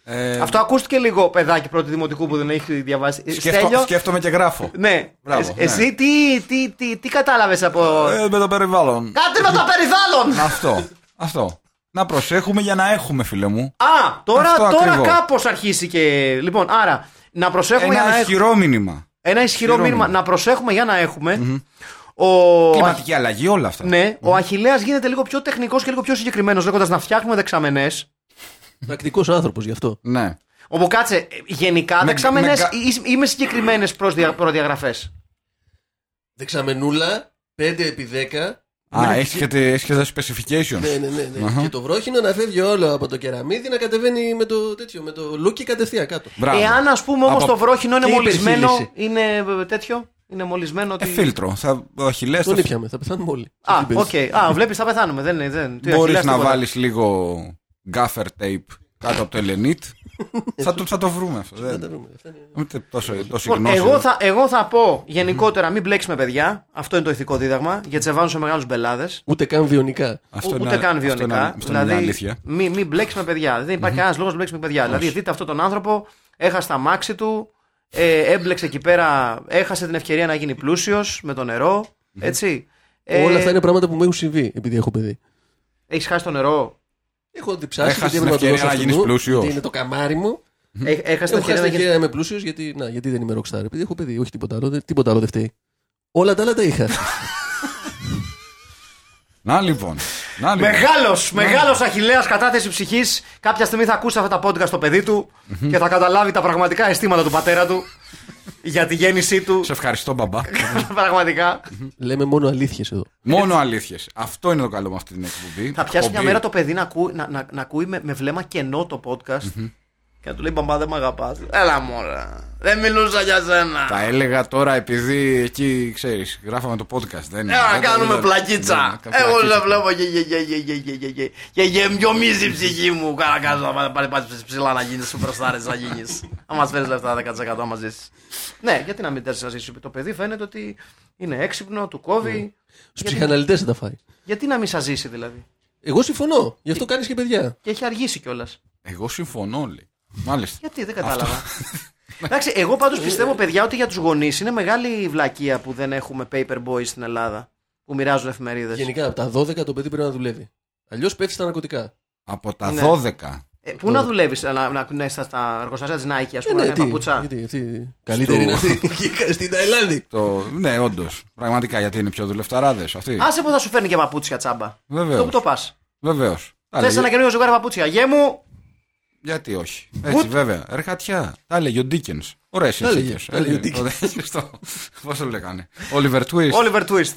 Ε... Αυτό ακούστηκε λίγο παιδάκι πρώτη δημοτικού που δεν έχει διαβάσει. Σκέφτο... Στέλιο... Σκέφτομαι και γράφω. Ναι. Μπράβο, ε, εσύ ναι. Τι, τι, τι, τι κατάλαβες από. Ε, με το περιβάλλον. Κάτι με το περιβάλλον! Αυτό. Αυτό. Να προσέχουμε για να έχουμε, φίλε μου. Α, τώρα, τώρα κάπως αρχίσει και. Λοιπόν, άρα, να προσέχουμε ένα για να ισχυρό έχουμε. Μήνυμα. Ένα ισχυρό μήνυμα. μήνυμα. Να προσέχουμε για να έχουμε. Mm-hmm. Ο... Κλιματική αλλαγή, όλα αυτά. Ναι, mm-hmm. ο Αχιλέας γίνεται λίγο πιο τεχνικός και λίγο πιο συγκεκριμένος, λέγοντας να φτιάχνουμε δεξαμενές. Τακτικός άνθρωπος γι' αυτό. Ναι. Όπου κάτσε, γενικά δεξαμενές με... ή με συγκεκριμένες προδιαγραφές. δεξαμενούλα πέντε επί δέκα. Α, έχει και τα specifications. Ναι, ναι, ναι, ναι. Uh-huh. Και το βρόχινο να φεύγει όλο από το κεραμίδι, να κατεβαίνει με το, τέτοιο, με το λούκι κατευθείαν κάτω. Μπράβο. Εάν ας πούμε όμως από... το βρόχινο είναι μολυσμένο, είναι τέτοιο, είναι μολυσμένο. Ε, φίλτρο. Θα... Ο Αχιλέας. Τον ήπιαμε, θα πεθάνουμε όλοι. Α, οκ. Okay. Α, βλέπεις, θα πεθάνουμε. Δεν, δεν... Μπορείς να βάλεις λίγο gaffer tape κάτω από το Elenit. θα, το, θα το βρούμε αυτό. Εγώ θα πω γενικότερα, μην μπλέξουμε παιδιά. Αυτό είναι το ηθικό δίδαγμα. Γιατί σε βάζουν σε μεγάλους μπελάδες. Ούτε καν βιονικά. Αυτό ούτε είναι, καν βιονικά. Αυτό δηλαδή, είναι αλήθεια. Μην μη μπλέξουμε παιδιά. Δεν υπάρχει κανένας λόγος να μπλέξουμε παιδιά. Δηλαδή, δείτε αυτόν τον άνθρωπο, έχασε τα μάξι του, ε, έμπλεξε εκεί πέρα, έχασε την ευκαιρία να γίνει πλούσιος με το νερό. Έτσι. Ε, όλα αυτά είναι πράγματα που μου έχουν συμβεί επειδή έχω παιδί. Έχεις χάσει το νερό. Έχω διψάσει γιατί έπρεπε να το δώσω αυτού, είναι το καμάρι μου. Έ, έχασε την ευκαιρία να γίνεις... είμαι πλούσιος γιατί, να, γιατί δεν είμαι rockstar. Επειδή έχω παιδί, όχι τίποτα άλλο, δεν, τίποτα άλλο δεν φταίει. Όλα τα άλλα τα είχα. Να λοιπόν. Να, λοιπόν. Μεγάλος, μεγάλος Αχιλέας κατάθεση ψυχής. Κάποια στιγμή θα ακούσει αυτά τα podcast στο παιδί του και θα καταλάβει τα πραγματικά αισθήματα του πατέρα του για τη γέννησή του. Σε ευχαριστώ, μπαμπά. Πραγματικά. Λέμε μόνο αλήθειες εδώ. Μόνο αλήθειες. Αυτό είναι το καλό με αυτή την εκπομπή. Θα πιάσει μια μέρα το παιδί να, ακού, να, να, να ακούει με, με βλέμμα κενό το podcast και να του λέει: μπαμπά, δεν με αγαπάς. Έλα, μωρά. Δεν μιλούσα για σένα. Τα έλεγα τώρα επειδή εκεί ξέρεις, γράφαμε το podcast. Δεν είναι. Έλα, κάνουμε πλακίτσα. Εγώ δεν βλέπω. Γεμιομίζει η ψυχή μου. Καρακάζω να πάρει ψηλά να γίνει superstar. Να γίνει. Αν μα φέρει λεφτά δέκα τοις εκατό να μα ζήσει. Ναι, γιατί να μην τέσσερα ζήσει. Το παιδί φαίνεται ότι είναι έξυπνο, του κόβει. Στου ψυχαναλυτές θα τα φάει. Γιατί να μην σα ζήσει δηλαδή. Εγώ συμφωνώ. Γι' αυτό κάνει και παιδιά. Και έχει αργήσει κιόλα. Εγώ συμφωνώ, λέει. Μάλιστα. Γιατί δεν κατάλαβα. Εντάξει, εγώ πάντως πιστεύω, παιδιά, ότι για τους γονείς είναι μεγάλη η βλακεία που δεν έχουμε paper boys στην Ελλάδα που μοιράζουν εφημερίδες. Γενικά, από τα δώδεκα το παιδί πρέπει να δουλεύει. Αλλιώς πέφτει στα ναρκωτικά. Από τα ναι. δώδεκα. Ε, πού δώδεκα. Να δουλεύεις, να, να, ναι, στα εργοστάσια της Nike, ας πούμε, ε, ναι, τι, παπούτσα. Γιατί, γιατί, καλύτερη είναι αυτή. Στην Ταϊλάνδη. Το, ναι, όντως. Πραγματικά, γιατί είναι πιο δουλευταράδες αυτοί. Άσε που θα σου φέρνει και παπούτσια τσάμπα. Βεβαίως. Το που το πας. Βεβαίως. Θες ένα καινούριο ζευγάρι παπούτσια. Γε μου. Γιατί όχι. Έτσι, βέβαια. Εργατιά. Τα έλεγε ο Ντίκενς. Ωραίες συνθήκες. Τα έλεγε ο Ντίκενς. Πώς το λέγανε. Oliver Twist. Oliver Twist.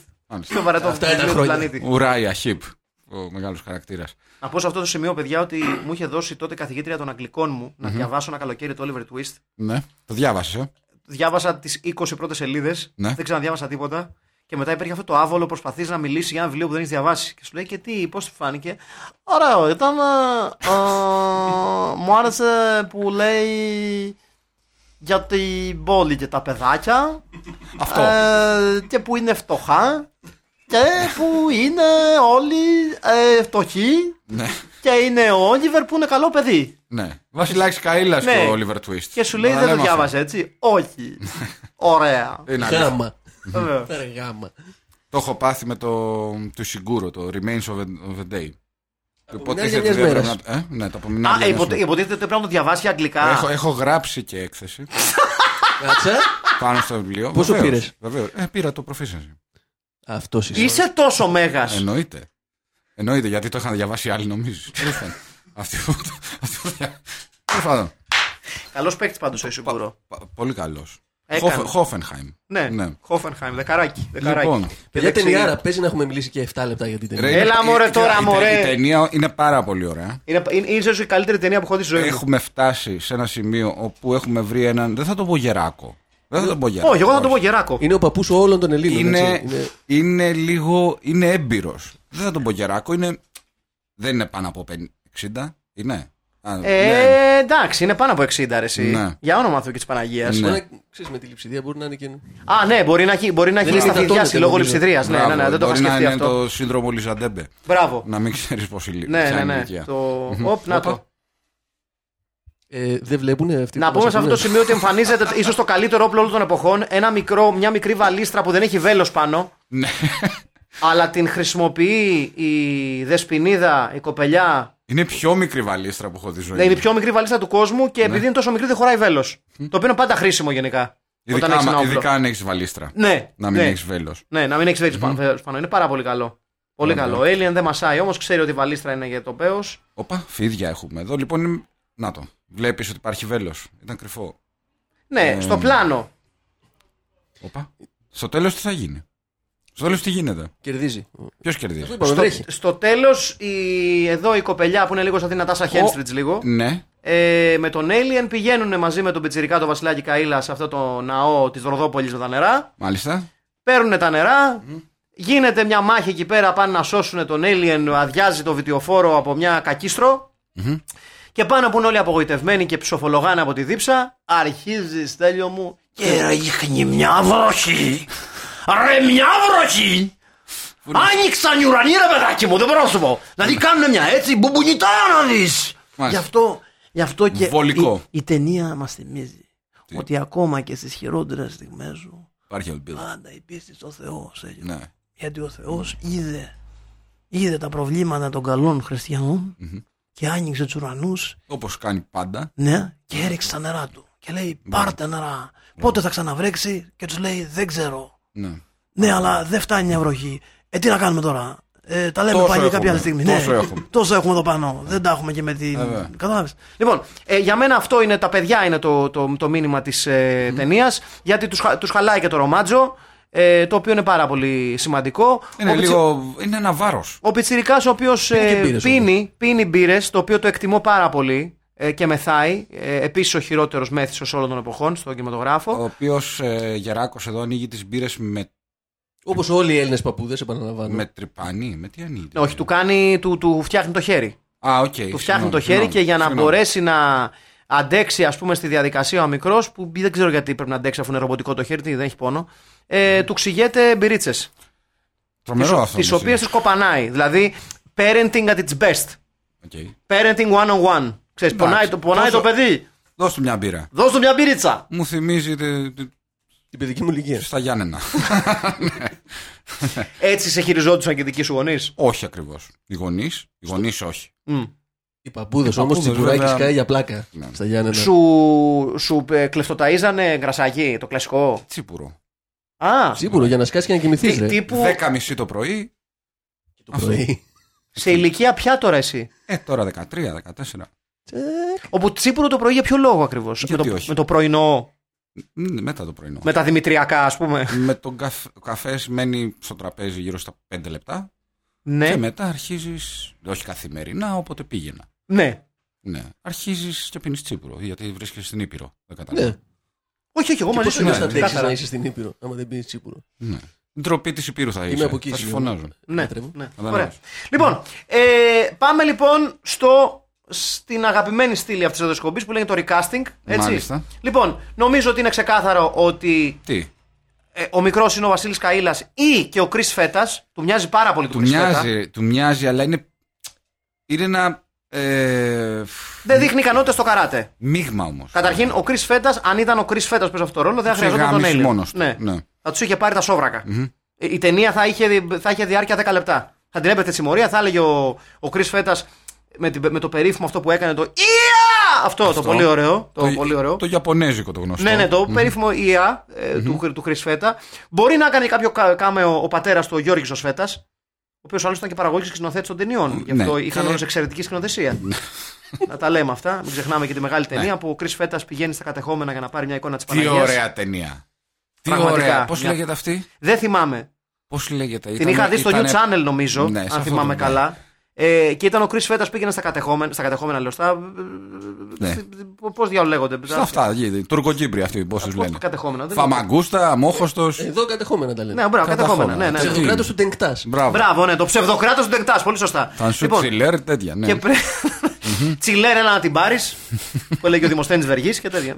Πιο βαρετό αυτό το πλανήτη. Ουράια Χιπ. Ο μεγάλος χαρακτήρας. Να πω σε αυτό το σημείο, παιδιά, ότι μου είχε δώσει τότε καθηγήτρια των Αγγλικών μου να διαβάσω ένα καλοκαίρι το Oliver Twist. Ναι. Το διάβασες, ε. Διάβασα τις είκοσι πρώτες σελίδες. Δεν ξαναδιάβασα τίποτα. Και μετά υπήρχε αυτό το άβολο, προσπαθείς να μιλήσεις για ένα βιβλίο που δεν έχεις διαβάσει. Και σου λέει: και τι, πώς σου φάνηκε. Ωραίο, ήταν. Ε, ε, μου άρεσε που λέει για την πόλη και τα παιδάκια. Αυτό. Ε, και που είναι φτωχά. Και που είναι όλοι ε, φτωχοί. Ναι. Και είναι ο Όλιβερ που είναι καλό παιδί. Ναι. Βασιλάκης Καΐλας και ο Όλιβερ Twist. Και σου λέει: δεν το διάβασε έτσι. Όχι. Ωραία. Είναι αγάπη. Το έχω πάθει με το του Σιγκούρο, το Remains of the Day. Υποτίθεται ότι πρέπει να το απομεινάζει. Υποτίθεται πρέπει να το διαβάσει αγγλικά. Έχω γράψει και έκθεση. Κάτσε. Πάνω στο βιβλίο. Πόσο πήρες? Πήρα το proficiency. Αυτό είσαι. Είσαι τόσο μέγας. Εννοείται. Εννοείται, γιατί το είχαν διαβάσει άλλοι, νομίζεις. Αυτή που. Καλός παίκτης πάντως ο Σιγκούρο. Πολύ καλός. Χόφενχάιμ. Ναι, Χόφενχάιμ, δεκαράκι. Λοιπόν, για ταινιάρα, παίζει να έχουμε μιλήσει και εφτά λεπτά για την ταινία. Έλα, μωρέ, τώρα, μωρέ. Η ταινία είναι πάρα πολύ ωραία. Είναι ίσως η καλύτερη ταινία που έχω δει στη ζωή μου. Έχουμε φτάσει σε ένα σημείο όπου έχουμε βρει έναν. Δεν θα το πω γεράκο. Δεν θα το πω γεράκο. Όχι, εγώ θα το πω γεράκο. Είναι ο παππούς όλων των Ελλήνων. Είναι λίγο. Είναι έμπειρος. Δεν θα το πω γεράκο. Δεν είναι πάνω από εξήντα. Είναι. Α, ε, ναι. Εντάξει, είναι πάνω από εξήντα αρεσί. Ναι. Για όνομα του και της Παναγίας. Ναι. Ναι. Ξέρεις, με τη λειψιδρία μπορεί να είναι και. Α, ναι, μπορεί να έχει, μπορεί να έχει σταθιδιάσει λόγω λειψιδρίας. Ναι, ναι, ναι, δεν το είχα σκεφτεί αυτό. Είναι το σύνδρομο Λιζαντέμπε. Μπράβο. Να μην ξέρεις πώς είναι η λειψιδρία. Ναι, ναι, ναι. Το. Οπ, να το. Ε, δεν βλέπουν αυτοί. Να πούμε σε αυτό το σημείο ότι εμφανίζεται ίσως το καλύτερο όπλο όλων των εποχών. Ένα μικρό, μια μικρή βαλίστρα που δεν έχει βέλος πάνω. Αλλά την χρησιμοποιεί η δεσποινίδα, η κοπελιά. Είναι η πιο μικρή βαλίστρα που έχω δει ζωή. Ναι, είναι η πιο μικρή βαλίστρα του κόσμου και ναι. Επειδή είναι τόσο μικρή δεν χωράει βέλος. Mm. Το οποίο είναι πάντα χρήσιμο γενικά. Ειδικά, όταν άμα, ειδικά αν έχεις βαλίστρα. Ναι. Να μην ναι. έχεις βέλος. Ναι, να μην έχεις βέλος mm. πάνω. Είναι πάρα πολύ καλό. Πολύ mm. καλό. Alien δεν μασάει όμως, ξέρει ότι η βαλίστρα είναι για το πέος. Όπα, φίδια έχουμε εδώ. Λοιπόν, να το. Βλέπεις ότι υπάρχει βέλος. Ήταν κρυφό. Ναι, ε, στο πλάνο. Όπα. Στο τέλος τι θα γίνει. Στο τέλος τι γίνεται? Κερδίζει. Ποιος κερδίζει? Στο, στο τέλος η, εδώ η κοπελιά που είναι λίγο σαν την Νατάσα Χένστριτς λίγο. Ναι. Ε, με τον Alien πηγαίνουν μαζί με τον πιτσιρικά τον Βασιλάκη Καΐλα σε αυτό το ναό της Ροδόπολης με τα νερά. Μάλιστα. Παίρνουν τα νερά. Mm. Γίνεται μια μάχη εκεί πέρα, πάνε να σώσουν τον Alien, αδειάζει το βιτιοφόρο από μια κακίστρο. Mm-hmm. Και πάνω που είναι όλοι απογοητευμένοι και ψοφολογάνε από τη δίψα, αρχίζει, Στέλιο μου, και ρίχνει μια βροχή. Ρε μια βροχή! Άνοιξαν οι ουρανοί, ρε παιδάκι μου, δεν μπορώ να σου πω. Δηλαδή κάνουν μια έτσι μπουμπουνιτά να δεις. Γι' αυτό, γι' αυτό και η, η ταινία μας θυμίζει τι? Ότι ακόμα και στις χειρότερες στιγμές σου πάντα υπήρχε ο Θεός. Ναι. Γιατί ο Θεός είδε, είδε τα προβλήματα των καλών χριστιανών. Mm-hmm. Και άνοιξε τους ουρανούς. Όπως κάνει πάντα. Ναι, και έριξε τα νερά του. Και λέει: πάρτε νερά. Mm. Πότε θα ξαναβρέξει? Και τους λέει: δεν ξέρω. Ναι, ναι, αλλά δεν φτάνει μια βροχή. Ε, τι να κάνουμε τώρα. Ε, τα λέμε πάλι κάποια άλλη στιγμή. Τόσο, ναι, έχουμε. Τόσο έχουμε εδώ πάνω. Δεν τα έχουμε και με την. Ε, Κατάλαβες. Λοιπόν, ε, για μένα αυτό είναι τα παιδιά, είναι το, το, το μήνυμα της ε, mm. ταινίας. Γιατί τους, τους χαλάει και το ρομάτζο. Ε, το οποίο είναι πάρα πολύ σημαντικό. Είναι, ο λίγο, πιτσι... είναι ένα βάρος. Ο πιτσιρικάς ο οποίος πίνει, πίνει, πίνει μπύρες, το οποίο το εκτιμώ πάρα πολύ ε, και μεθάει. Ε, επίσης ο χειρότερος μέθησος όλων των εποχών στον κινηματογράφο. Ο οποίος ε, Γεράκος εδώ ανοίγει τις μπύρες με. Όπως όλοι οι Έλληνες παππούδες, επαναλαμβάνω. Με τρυπάνι, με τι ανοίγει? Όχι, του, κάνει, του, του φτιάχνει το χέρι. Α, okay, του φτιάχνει συγνώμη, το χέρι συγνώμη, και για να συγνώμη. μπορέσει να αντέξει, ας πούμε, στη διαδικασία ο μικρός, που δεν ξέρω γιατί πρέπει να αντέξει αφού είναι ρομποτικό το χέρι, δεν έχει πόνο. Ε, του ξηγέται μπυρίτσες. Τρομερό αυτό. Τις οποίες τις κοπανάει. Δηλαδή, parenting at its best. Okay. Parenting one on one. Ξέρεις, πονάει, το, πονάει δώσου, το παιδί. Δώσ' του μια μπύρα. Δώσ' του μια μπυρίτσα. Μου θυμίζει την τη, τη παιδική μου ηλικία. Στα Γιάννενα. Έτσι σε χειριζόντουσαν και δικοί σου γονείς? Όχι ακριβώς. Οι γονείς, οι γονείς όχι. Mm. Οι παππούδες όμως τσιμπουράκι σκάει για πλάκα. Ναι. Στα Γιάννενα. Σου, σου ε, κλεφτοταΐζανε γρασαγί, το κλασικό. Τσίπουρο. Ah, σίγουρο, για να σκάσει και να κοιμηθείς. δέκα και μισή τύπου... το πρωί. Και το πρωί. Σε ηλικία πια τώρα εσύ? Ε, τώρα δεκατρία δεκατέσσερα. Όπου τσίπουρο το πρωί για ποιο λόγο ακριβώς? Με, με το πρωινό. Μετά το πρωινό. Με τα δημητριακά, ας πούμε. Με τον καφ... καφέ μένει στο τραπέζι γύρω στα πέντε λεπτά. Ναι. Και μετά αρχίζεις. Όχι καθημερινά, όποτε πήγαινα. Ναι. Ναι. Αρχίζεις και πίνεις τσίπουρο, γιατί βρίσκεσαι στην Ήπειρο. Δεν καταλαβαίνω. Ναι. Όχι, όχι, εγώ μαζί σου. Πώς θα αντέξεις να είσαι στην Ήπειρο, άμα δεν πίνεις τσίπουρο? Ναι. Ντροπή της Ήπειρου θα είσαι. Είμαι από εκεί. Θα συμφωνάζουν. Ναι, ναι. Ωραία. Λοιπόν, ε, πάμε λοιπόν στο, στην αγαπημένη στήλη αυτής της εκπομπής που λέγεται το recasting. Έτσι. Μάλιστα. Λοιπόν, νομίζω ότι είναι ξεκάθαρο ότι. Τι? Ε, ο μικρός είναι ο Βασίλης Καΐλας ή και ο Χρυσφέτας. Του μοιάζει πάρα πολύ του Χρυσφέτα. Του μοιάζει, αλλά είναι. Είναι ένα. Ε... Δεν δείχνει ικανότητα στο καράτε. Μείγμα όμως. Καταρχήν, ο Χρυσφέτας, αν ήταν ο Χρυσφέτας που αυτό το ρόλο, δεν θα χρειαζόταν τον Έλληνα. Ναι. Ναι. Θα του είχε πάρει τα σόβρακα. Mm-hmm. Η ταινία θα είχε, θα είχε διάρκεια δέκα λεπτά. Θα την έπαιρνε τη συμμορία, θα έλεγε ο, ο Χρυσφέτας με, με το περίφημο αυτό που έκανε το. Ια! Αυτό, αυτό το πολύ ωραίο. Το, το, πολύ ωραίο. Το γιαπωνέζικο το γνωστό. Ναι, ναι, το mm-hmm. περίφημο Ια ε, mm-hmm. του, του Χρυσφέτα. Μπορεί να κάνει κάποιο κάμεο ο πατέρας του, ο Γιώργης ο Σφέτας. Ο οποίος άλλος ήταν και παραγωγής και σκηνοθέτης των ταινιών. Γι' αυτό ναι, είχαν όλες εξαιρετική σκηνοθεσία. Να τα λέμε αυτά. Μην ξεχνάμε και τη μεγάλη ταινία που ο Χρυσφέτας πηγαίνει στα κατεχόμενα για να πάρει μια εικόνα της Παναγίας. Τι ωραία ταινία. Τι πραγματικά, ωραία. Πώς μια... λέγεται αυτή? Δεν θυμάμαι. Πώς λέγεται? Την ήταν... είχα δει στο ήταν... New Channel νομίζω, ναι, αν θυμάμαι το... καλά. Ε, και ήταν ο Χρυσφέτας πήγαινε στα κατεχόμενα. Στα κατεχόμενα λέω. Στα... Ναι. Πώς διαλέγονται. Στα αυτά. Τουρκοκύπριοι αυτοί. Πώς τους λένε. Φαμαγκούστα, αμόχωστος. Εδώ κατεχόμενα τα λένε. Ναι, μπράβο, κατεχόμενα. Ναι, ναι. Ψευδοκράτος του Τενκτάς. Μπράβο. Μπράβο, ναι. Το ψευδοκράτος του Τενκτάς. Πολύ σωστά. Θα σου τσιλέρ, τέτοια. Ναι. Και πρέ... mm-hmm. Τσιλέρ, έλα να την πάρεις. Που έλεγε ο Δημοσθένης Βεργής και τέτοια.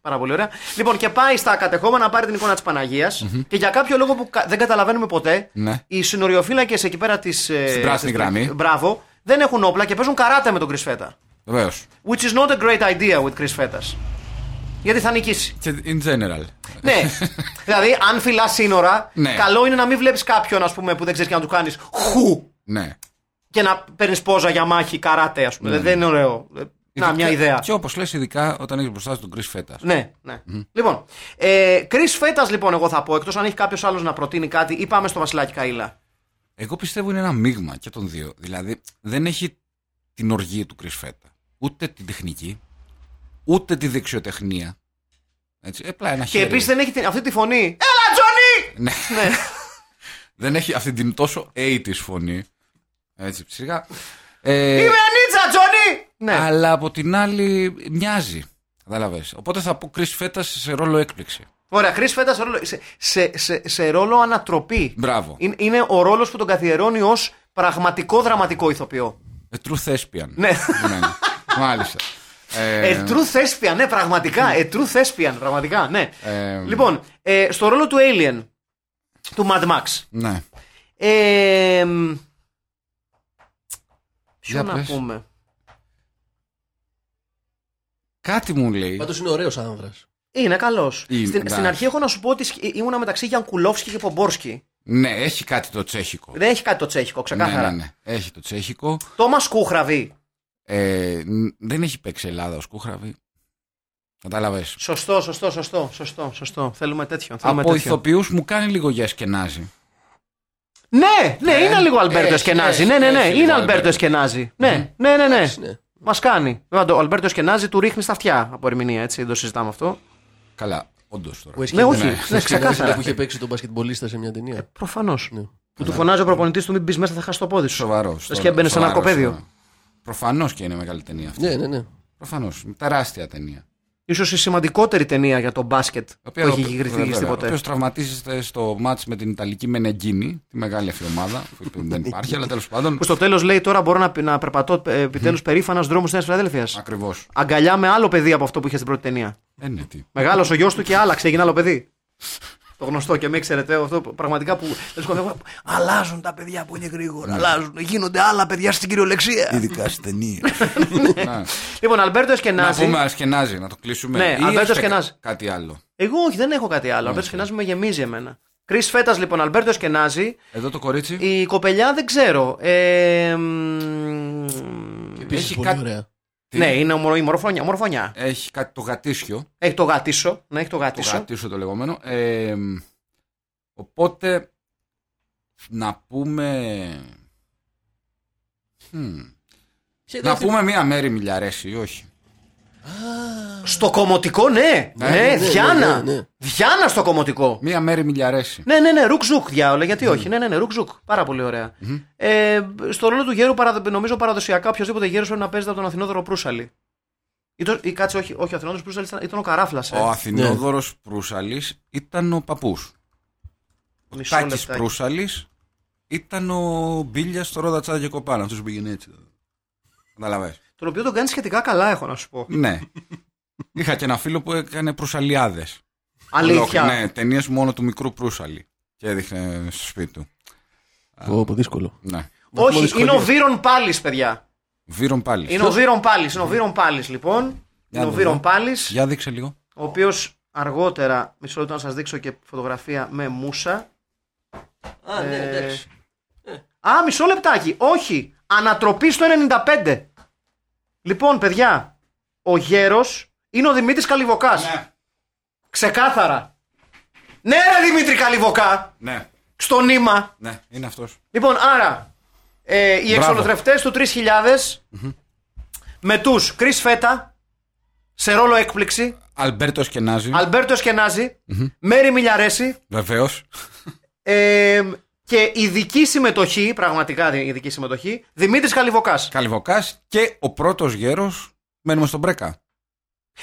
Πάρα πολύ ωραία. Λοιπόν, και πάει στα κατεχόμενα να πάρει την εικόνα της Παναγίας. Και για κάποιο λόγο που δεν καταλαβαίνουμε ποτέ, οι συνοριοφύλακες εκεί πέρα τη. Στην πράσινη γραμμή. Μπράβο, δεν έχουν όπλα και παίζουν καράτα με τον Χρυσφέτα. Βεβαίως. Which is not a great idea with Χρυσφέτας. Γιατί θα νικήσει. In general. Ναι. Δηλαδή, αν φυλάς σύνορα, ναι, καλό είναι να μην βλέπεις κάποιον, ας πούμε, που δεν ξέρεις και να του κάνεις χου. Ναι. Και να παίρνεις πόζα για μάχη καράτε, ας πούμε. Ναι. Δεν είναι ωραίο. Ειδικά, να, μια ιδέα. Και όπως λες, ειδικά όταν έχεις μπροστά στον Χρυσφέτας. Ναι, ναι. Mm. Λοιπόν, ε, Χρυσφέτας, λοιπόν, εγώ θα πω, εκτός αν έχει κάποιος άλλος να προτείνει κάτι, ή πάμε στο Βασιλάκι Καΐλα. Εγώ πιστεύω είναι ένα μείγμα και των δύο. Δηλαδή δεν έχει την οργή του Χρυσφέτα, ούτε την τεχνική, ούτε τη δεξιοτεχνία. Έτσι, έπλα ένα χέρι. Και επίσης δεν έχει την, αυτή τη φωνή. Έλα Τζονί! Ναι. Δεν έχει αυτή την τόσο ογδόντα φωνή. Έτσι ψυχά. Ε, Είμαι Νίτσα, Τζόνι! Ναι. Αλλά από την άλλη μοιάζει. Καταλαβαίνεις. Οπότε θα πω Χρυσφέτας σε ρόλο έκπληξη. Ωραία, Χρυσφέτας σε, σε, σε, σε, σε ρόλο ανατροπή. Μπράβο. Είναι, είναι ο ρόλος που τον καθιερώνει ως πραγματικό δραματικό ηθοποιό. A true thespian. Ναι. Ναι. Μάλιστα. Ε... A true thespian, ναι, πραγματικά. A true thespian, πραγματικά, ναι. Ε... Λοιπόν, ε, στο ρόλο του Alien, του Mad Max. Ναι. Ε, Ποιο να πες. πούμε. Κάτι μου λέει. Πάντως είναι ωραίος άνδρας. Είναι καλός. Είναι, στην, στην αρχή έχω να σου πω ότι ήμουνα μεταξύ Γιανκουλόφσκι και Πομπόρσκι. Ναι, έχει κάτι το τσέχικο. Δεν έχει κάτι το τσέχικο, ξεκάθαρα. Ναι, ναι, ναι. Έχει το τσέχικο. Τόμας Κούχραβη. Ε, δεν έχει παίξει Ελλάδα ως Κούχραβη. Κατάλαβες. Σωστό, σωστό, σωστό, σωστό, σωστό. Θέλουμε τέτοιο. Θέλουμε από ηθοποιούς μου κάνει λίγο για Εσκενάζει. Ναι, ναι, ε, είναι λίγο Αλμπέρτο Εσκενάζει. Ναι, ναι, ναι, είναι Αλμπέρτο Εσκενάζει. Ναι, ναι, ναι, ναι. Μας κάνει. Ο Αλμπέρτο Εσκενάζει του ρίχνει στα αυτιά από ερμηνεία, έτσι, δεν το συζητάμε αυτό. Καλά, όντως τώρα. Ναι, όχι, ναι, ξεκάθαρα. Που είχε παίξει τον μπασκετμπολίστα σε μια ταινία. Προφανώς. Που του φωνάζει ο προπονητής του, μην μπεις μέσα, θα χάσει το πόδι σου. Σοβαρό. Λες και έμπαινε σε ένα κοπέδιο. Προφανώς και είναι μεγάλη ταινία αυτή. Ναι, ναι, ναι. Προφανώς. Τεράστια ταινία. Ίσως η σημαντικότερη ταινία για το μπάσκετ που έχει γυρίσει ποτέ. Ο οποίος τραυματίζεται στο μάτς με την Ιταλική Μενεγκίνη, τη μεγάλη αυτή ομάδα που δεν υπάρχει, αλλά τέλος πάντων. Που στο τέλος λέει: Τώρα μπορώ να, να περπατώ επιτέλους περήφανος δρόμους της Νέας Φιλαδέλφειας. Ακριβώς. Αγκαλιά με άλλο παιδί από αυτό που είχε στην πρώτη ταινία. Ε, ναι, τι. Μεγάλος ο γιος του και άλλαξε, έγινε άλλο παιδί. Το γνωστό και με ξέρετε αυτό πραγματικά που. Αλλάζουν τα παιδιά πολύ γρήγορα. Αλλάζουν. Γίνονται άλλα παιδιά στην κυριολεξία. Ειδικά στι ταινίε. Λοιπόν, Αλμπέρτο Εσκενάζει. Να πούμε Εσκενάζει, να το κλείσουμε. Ναι, Αλμπέρτο Εσκενάζει. Κάτι άλλο. Εγώ όχι, δεν έχω κάτι άλλο. Αλμπέρτο Εσκενάζει με γεμίζει εμένα. Χρυσφέτας, λοιπόν, Αλμπέρτο Εσκενάζει. Εδώ το κορίτσι. Η κοπελιά δεν ξέρω. Επίσης πολύ ωραία. Τι? Ναι, είναι η μορφωνιά, μορφωνιά. Έχει κάτι το γατίσιο. Έχει το γατίσιο. Ναι, έχει το γατίσιο. Το γατίσιο το λεγόμενο. Ε, οπότε, να πούμε... Hm. Να πούμε μία μέρη μιλιαρέση ή όχι. Στο κομμωτικό, ναι. Ναι, ναι, ναι, ναι, Διάνα. Ναι, ναι, ναι. Διάνα στο κομμωτικό. Μία μέρη μιλιαρέση. Ναι, ναι, ναι, ρουκζουκ διάολα, γιατί mm. όχι. Ναι, ναι, ναι, ρουκζουκ. Πάρα πολύ ωραία. Mm-hmm. Ε, στο ρόλο του γέρου, παραδο... νομίζω παραδοσιακά οποιοδήποτε γέρος πρέπει να παίζεται από τον Αθηνόδωρο Προύσαλη. Ή, το... Ή κάτσε, όχι, όχι, ο Αθηνόδωρος Προύσαλης ήταν, ήταν ο καράφλας. Ε. Ο Αθηνόδωρος yeah. Προύσαλης ήταν ο παππούς. Ο Τάκης Προύσαλης ήταν ο Μπίλιας στο Ρόδα Τσάδια Κοπάνα. Αυτό σου πήγαινε έτσι. Καταλαβαίνεις. Τον οποίο τον κάνει σχετικά καλά, έχω να σου πω. Ναι. Είχα και ένα φίλο που έκανε Προυσαλιάδες. Αλήθεια. Ναι, ταινίες μόνο του μικρού Προύσαλη. Και έδειχνε στο σπίτι του. Ω, δύσκολο. Ναι. Όχι, είναι ο Βύρον Πάλης, παιδιά. Βύρον Πάλης. Είναι ο Βύρον Πάλης, είναι ο Βύρον Πάλης, λοιπόν. Είναι ο Βύρον Πάλης. Για δείξε λίγο. Ο οποίος αργότερα, μισό λεπτό να σας δείξω και φωτογραφία με μούσα. Α, ναι, εντάξει. Α, μισό λεπτάκι. Όχι. Ανατροπή στο ενενήντα πέντε. Λοιπόν, παιδιά, ο γέρος είναι ο Δημήτρης Καλιβοκάς. Ναι. Ξεκάθαρα. Ναι, ρε Δημήτρη Καλιβοκά. Ναι. Στο νήμα. Ναι, είναι αυτός. Λοιπόν, άρα, ε, οι εξολοθρευτές του τρεις χιλιάδες mm-hmm. με τους Χρυσφέτα σε ρόλο έκπληξη. Αλμπέρτο Εσκενάζει. Αλμπέρτο Εσκενάζει. Mm-hmm. Μέρη Μιλιαρέση. Βεβαίως. Ε, και ειδική συμμετοχή, πραγματικά ειδική συμμετοχή, Δημήτρης Καλιβοκάς. Καλιβοκάς και ο πρώτος γέρος, μένουμε στον Πρέκα.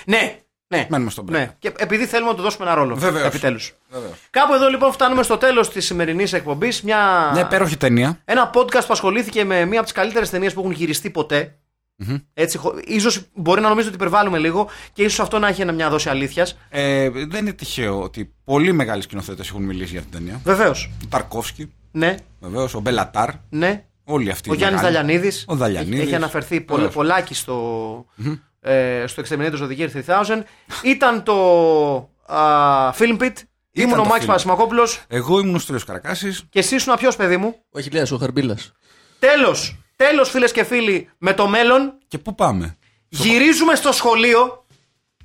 Ναι, ναι. Μένουμε στον Πρέκα. Ναι. Και επειδή θέλουμε να του δώσουμε ένα ρόλο. Βεβαίως. Επιτέλους. Βεβαίως. Κάπου εδώ λοιπόν φτάνουμε στο τέλος της σημερινής εκπομπής. Μια... μια υπέροχη ταινία. Ένα podcast που ασχολήθηκε με μία από τις καλύτερες ταινίες που έχουν γυριστεί ποτέ. Mm-hmm. Έτσι, ίσως μπορεί να νομίζω ότι υπερβάλλουμε λίγο και ίσως αυτό να έχει μια δόση αλήθειας. Ε, δεν είναι τυχαίο ότι πολλοί μεγάλοι σκηνοθέτες έχουν μιλήσει για την ταινία. Βεβαίως. Ο Ταρκόφσκι. Ναι. Βεβαίως. Ο Μπελατάρ. Ναι. Όλοι αυτοί. Ο Γιάννης Δαλιανίδης. Ο Δαλιανίδης. Έχει αναφερθεί πολλ, πολλάκι στο, mm-hmm. ε, στο Exterminators of the Year τρεις χιλιάδες. Ήταν το α, FilmPit. Ήμουν ο Μάικς Πανασυμακόπουλος. Εγώ ήμουν ο Στέλιος Καρακάσης. Και εσύ ήσουν ποιος, παιδί μου? Ο Αχιλέας ο Χαρμπίλας. Τέλος. Τέλος, φίλες και φίλοι, με το μέλλον. Και πού πάμε? Γυρίζουμε στο σχολείο.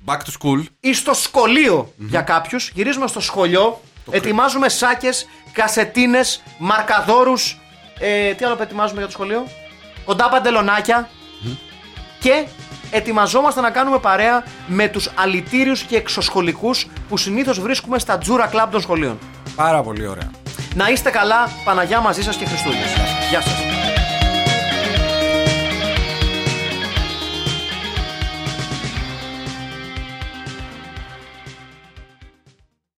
Back to school. Ή στο σχολείο mm-hmm. για κάποιους. Γυρίζουμε στο σχολείο. Το ετοιμάζουμε κρύ. σάκες, κασετίνες, μαρκαδόρους. Ε, τι άλλο ετοιμάζουμε για το σχολείο? Κοντά παντελονάκια. Mm-hmm. Και ετοιμαζόμαστε να κάνουμε παρέα με τους αλητήριους και εξωσχολικούς που συνήθως βρίσκουμε στα τζούρα κλαμπ των σχολείων. Πάρα πολύ ωραία. Να είστε καλά, Παναγιά μαζί σας και Χριστούγεννα. Γεια σας.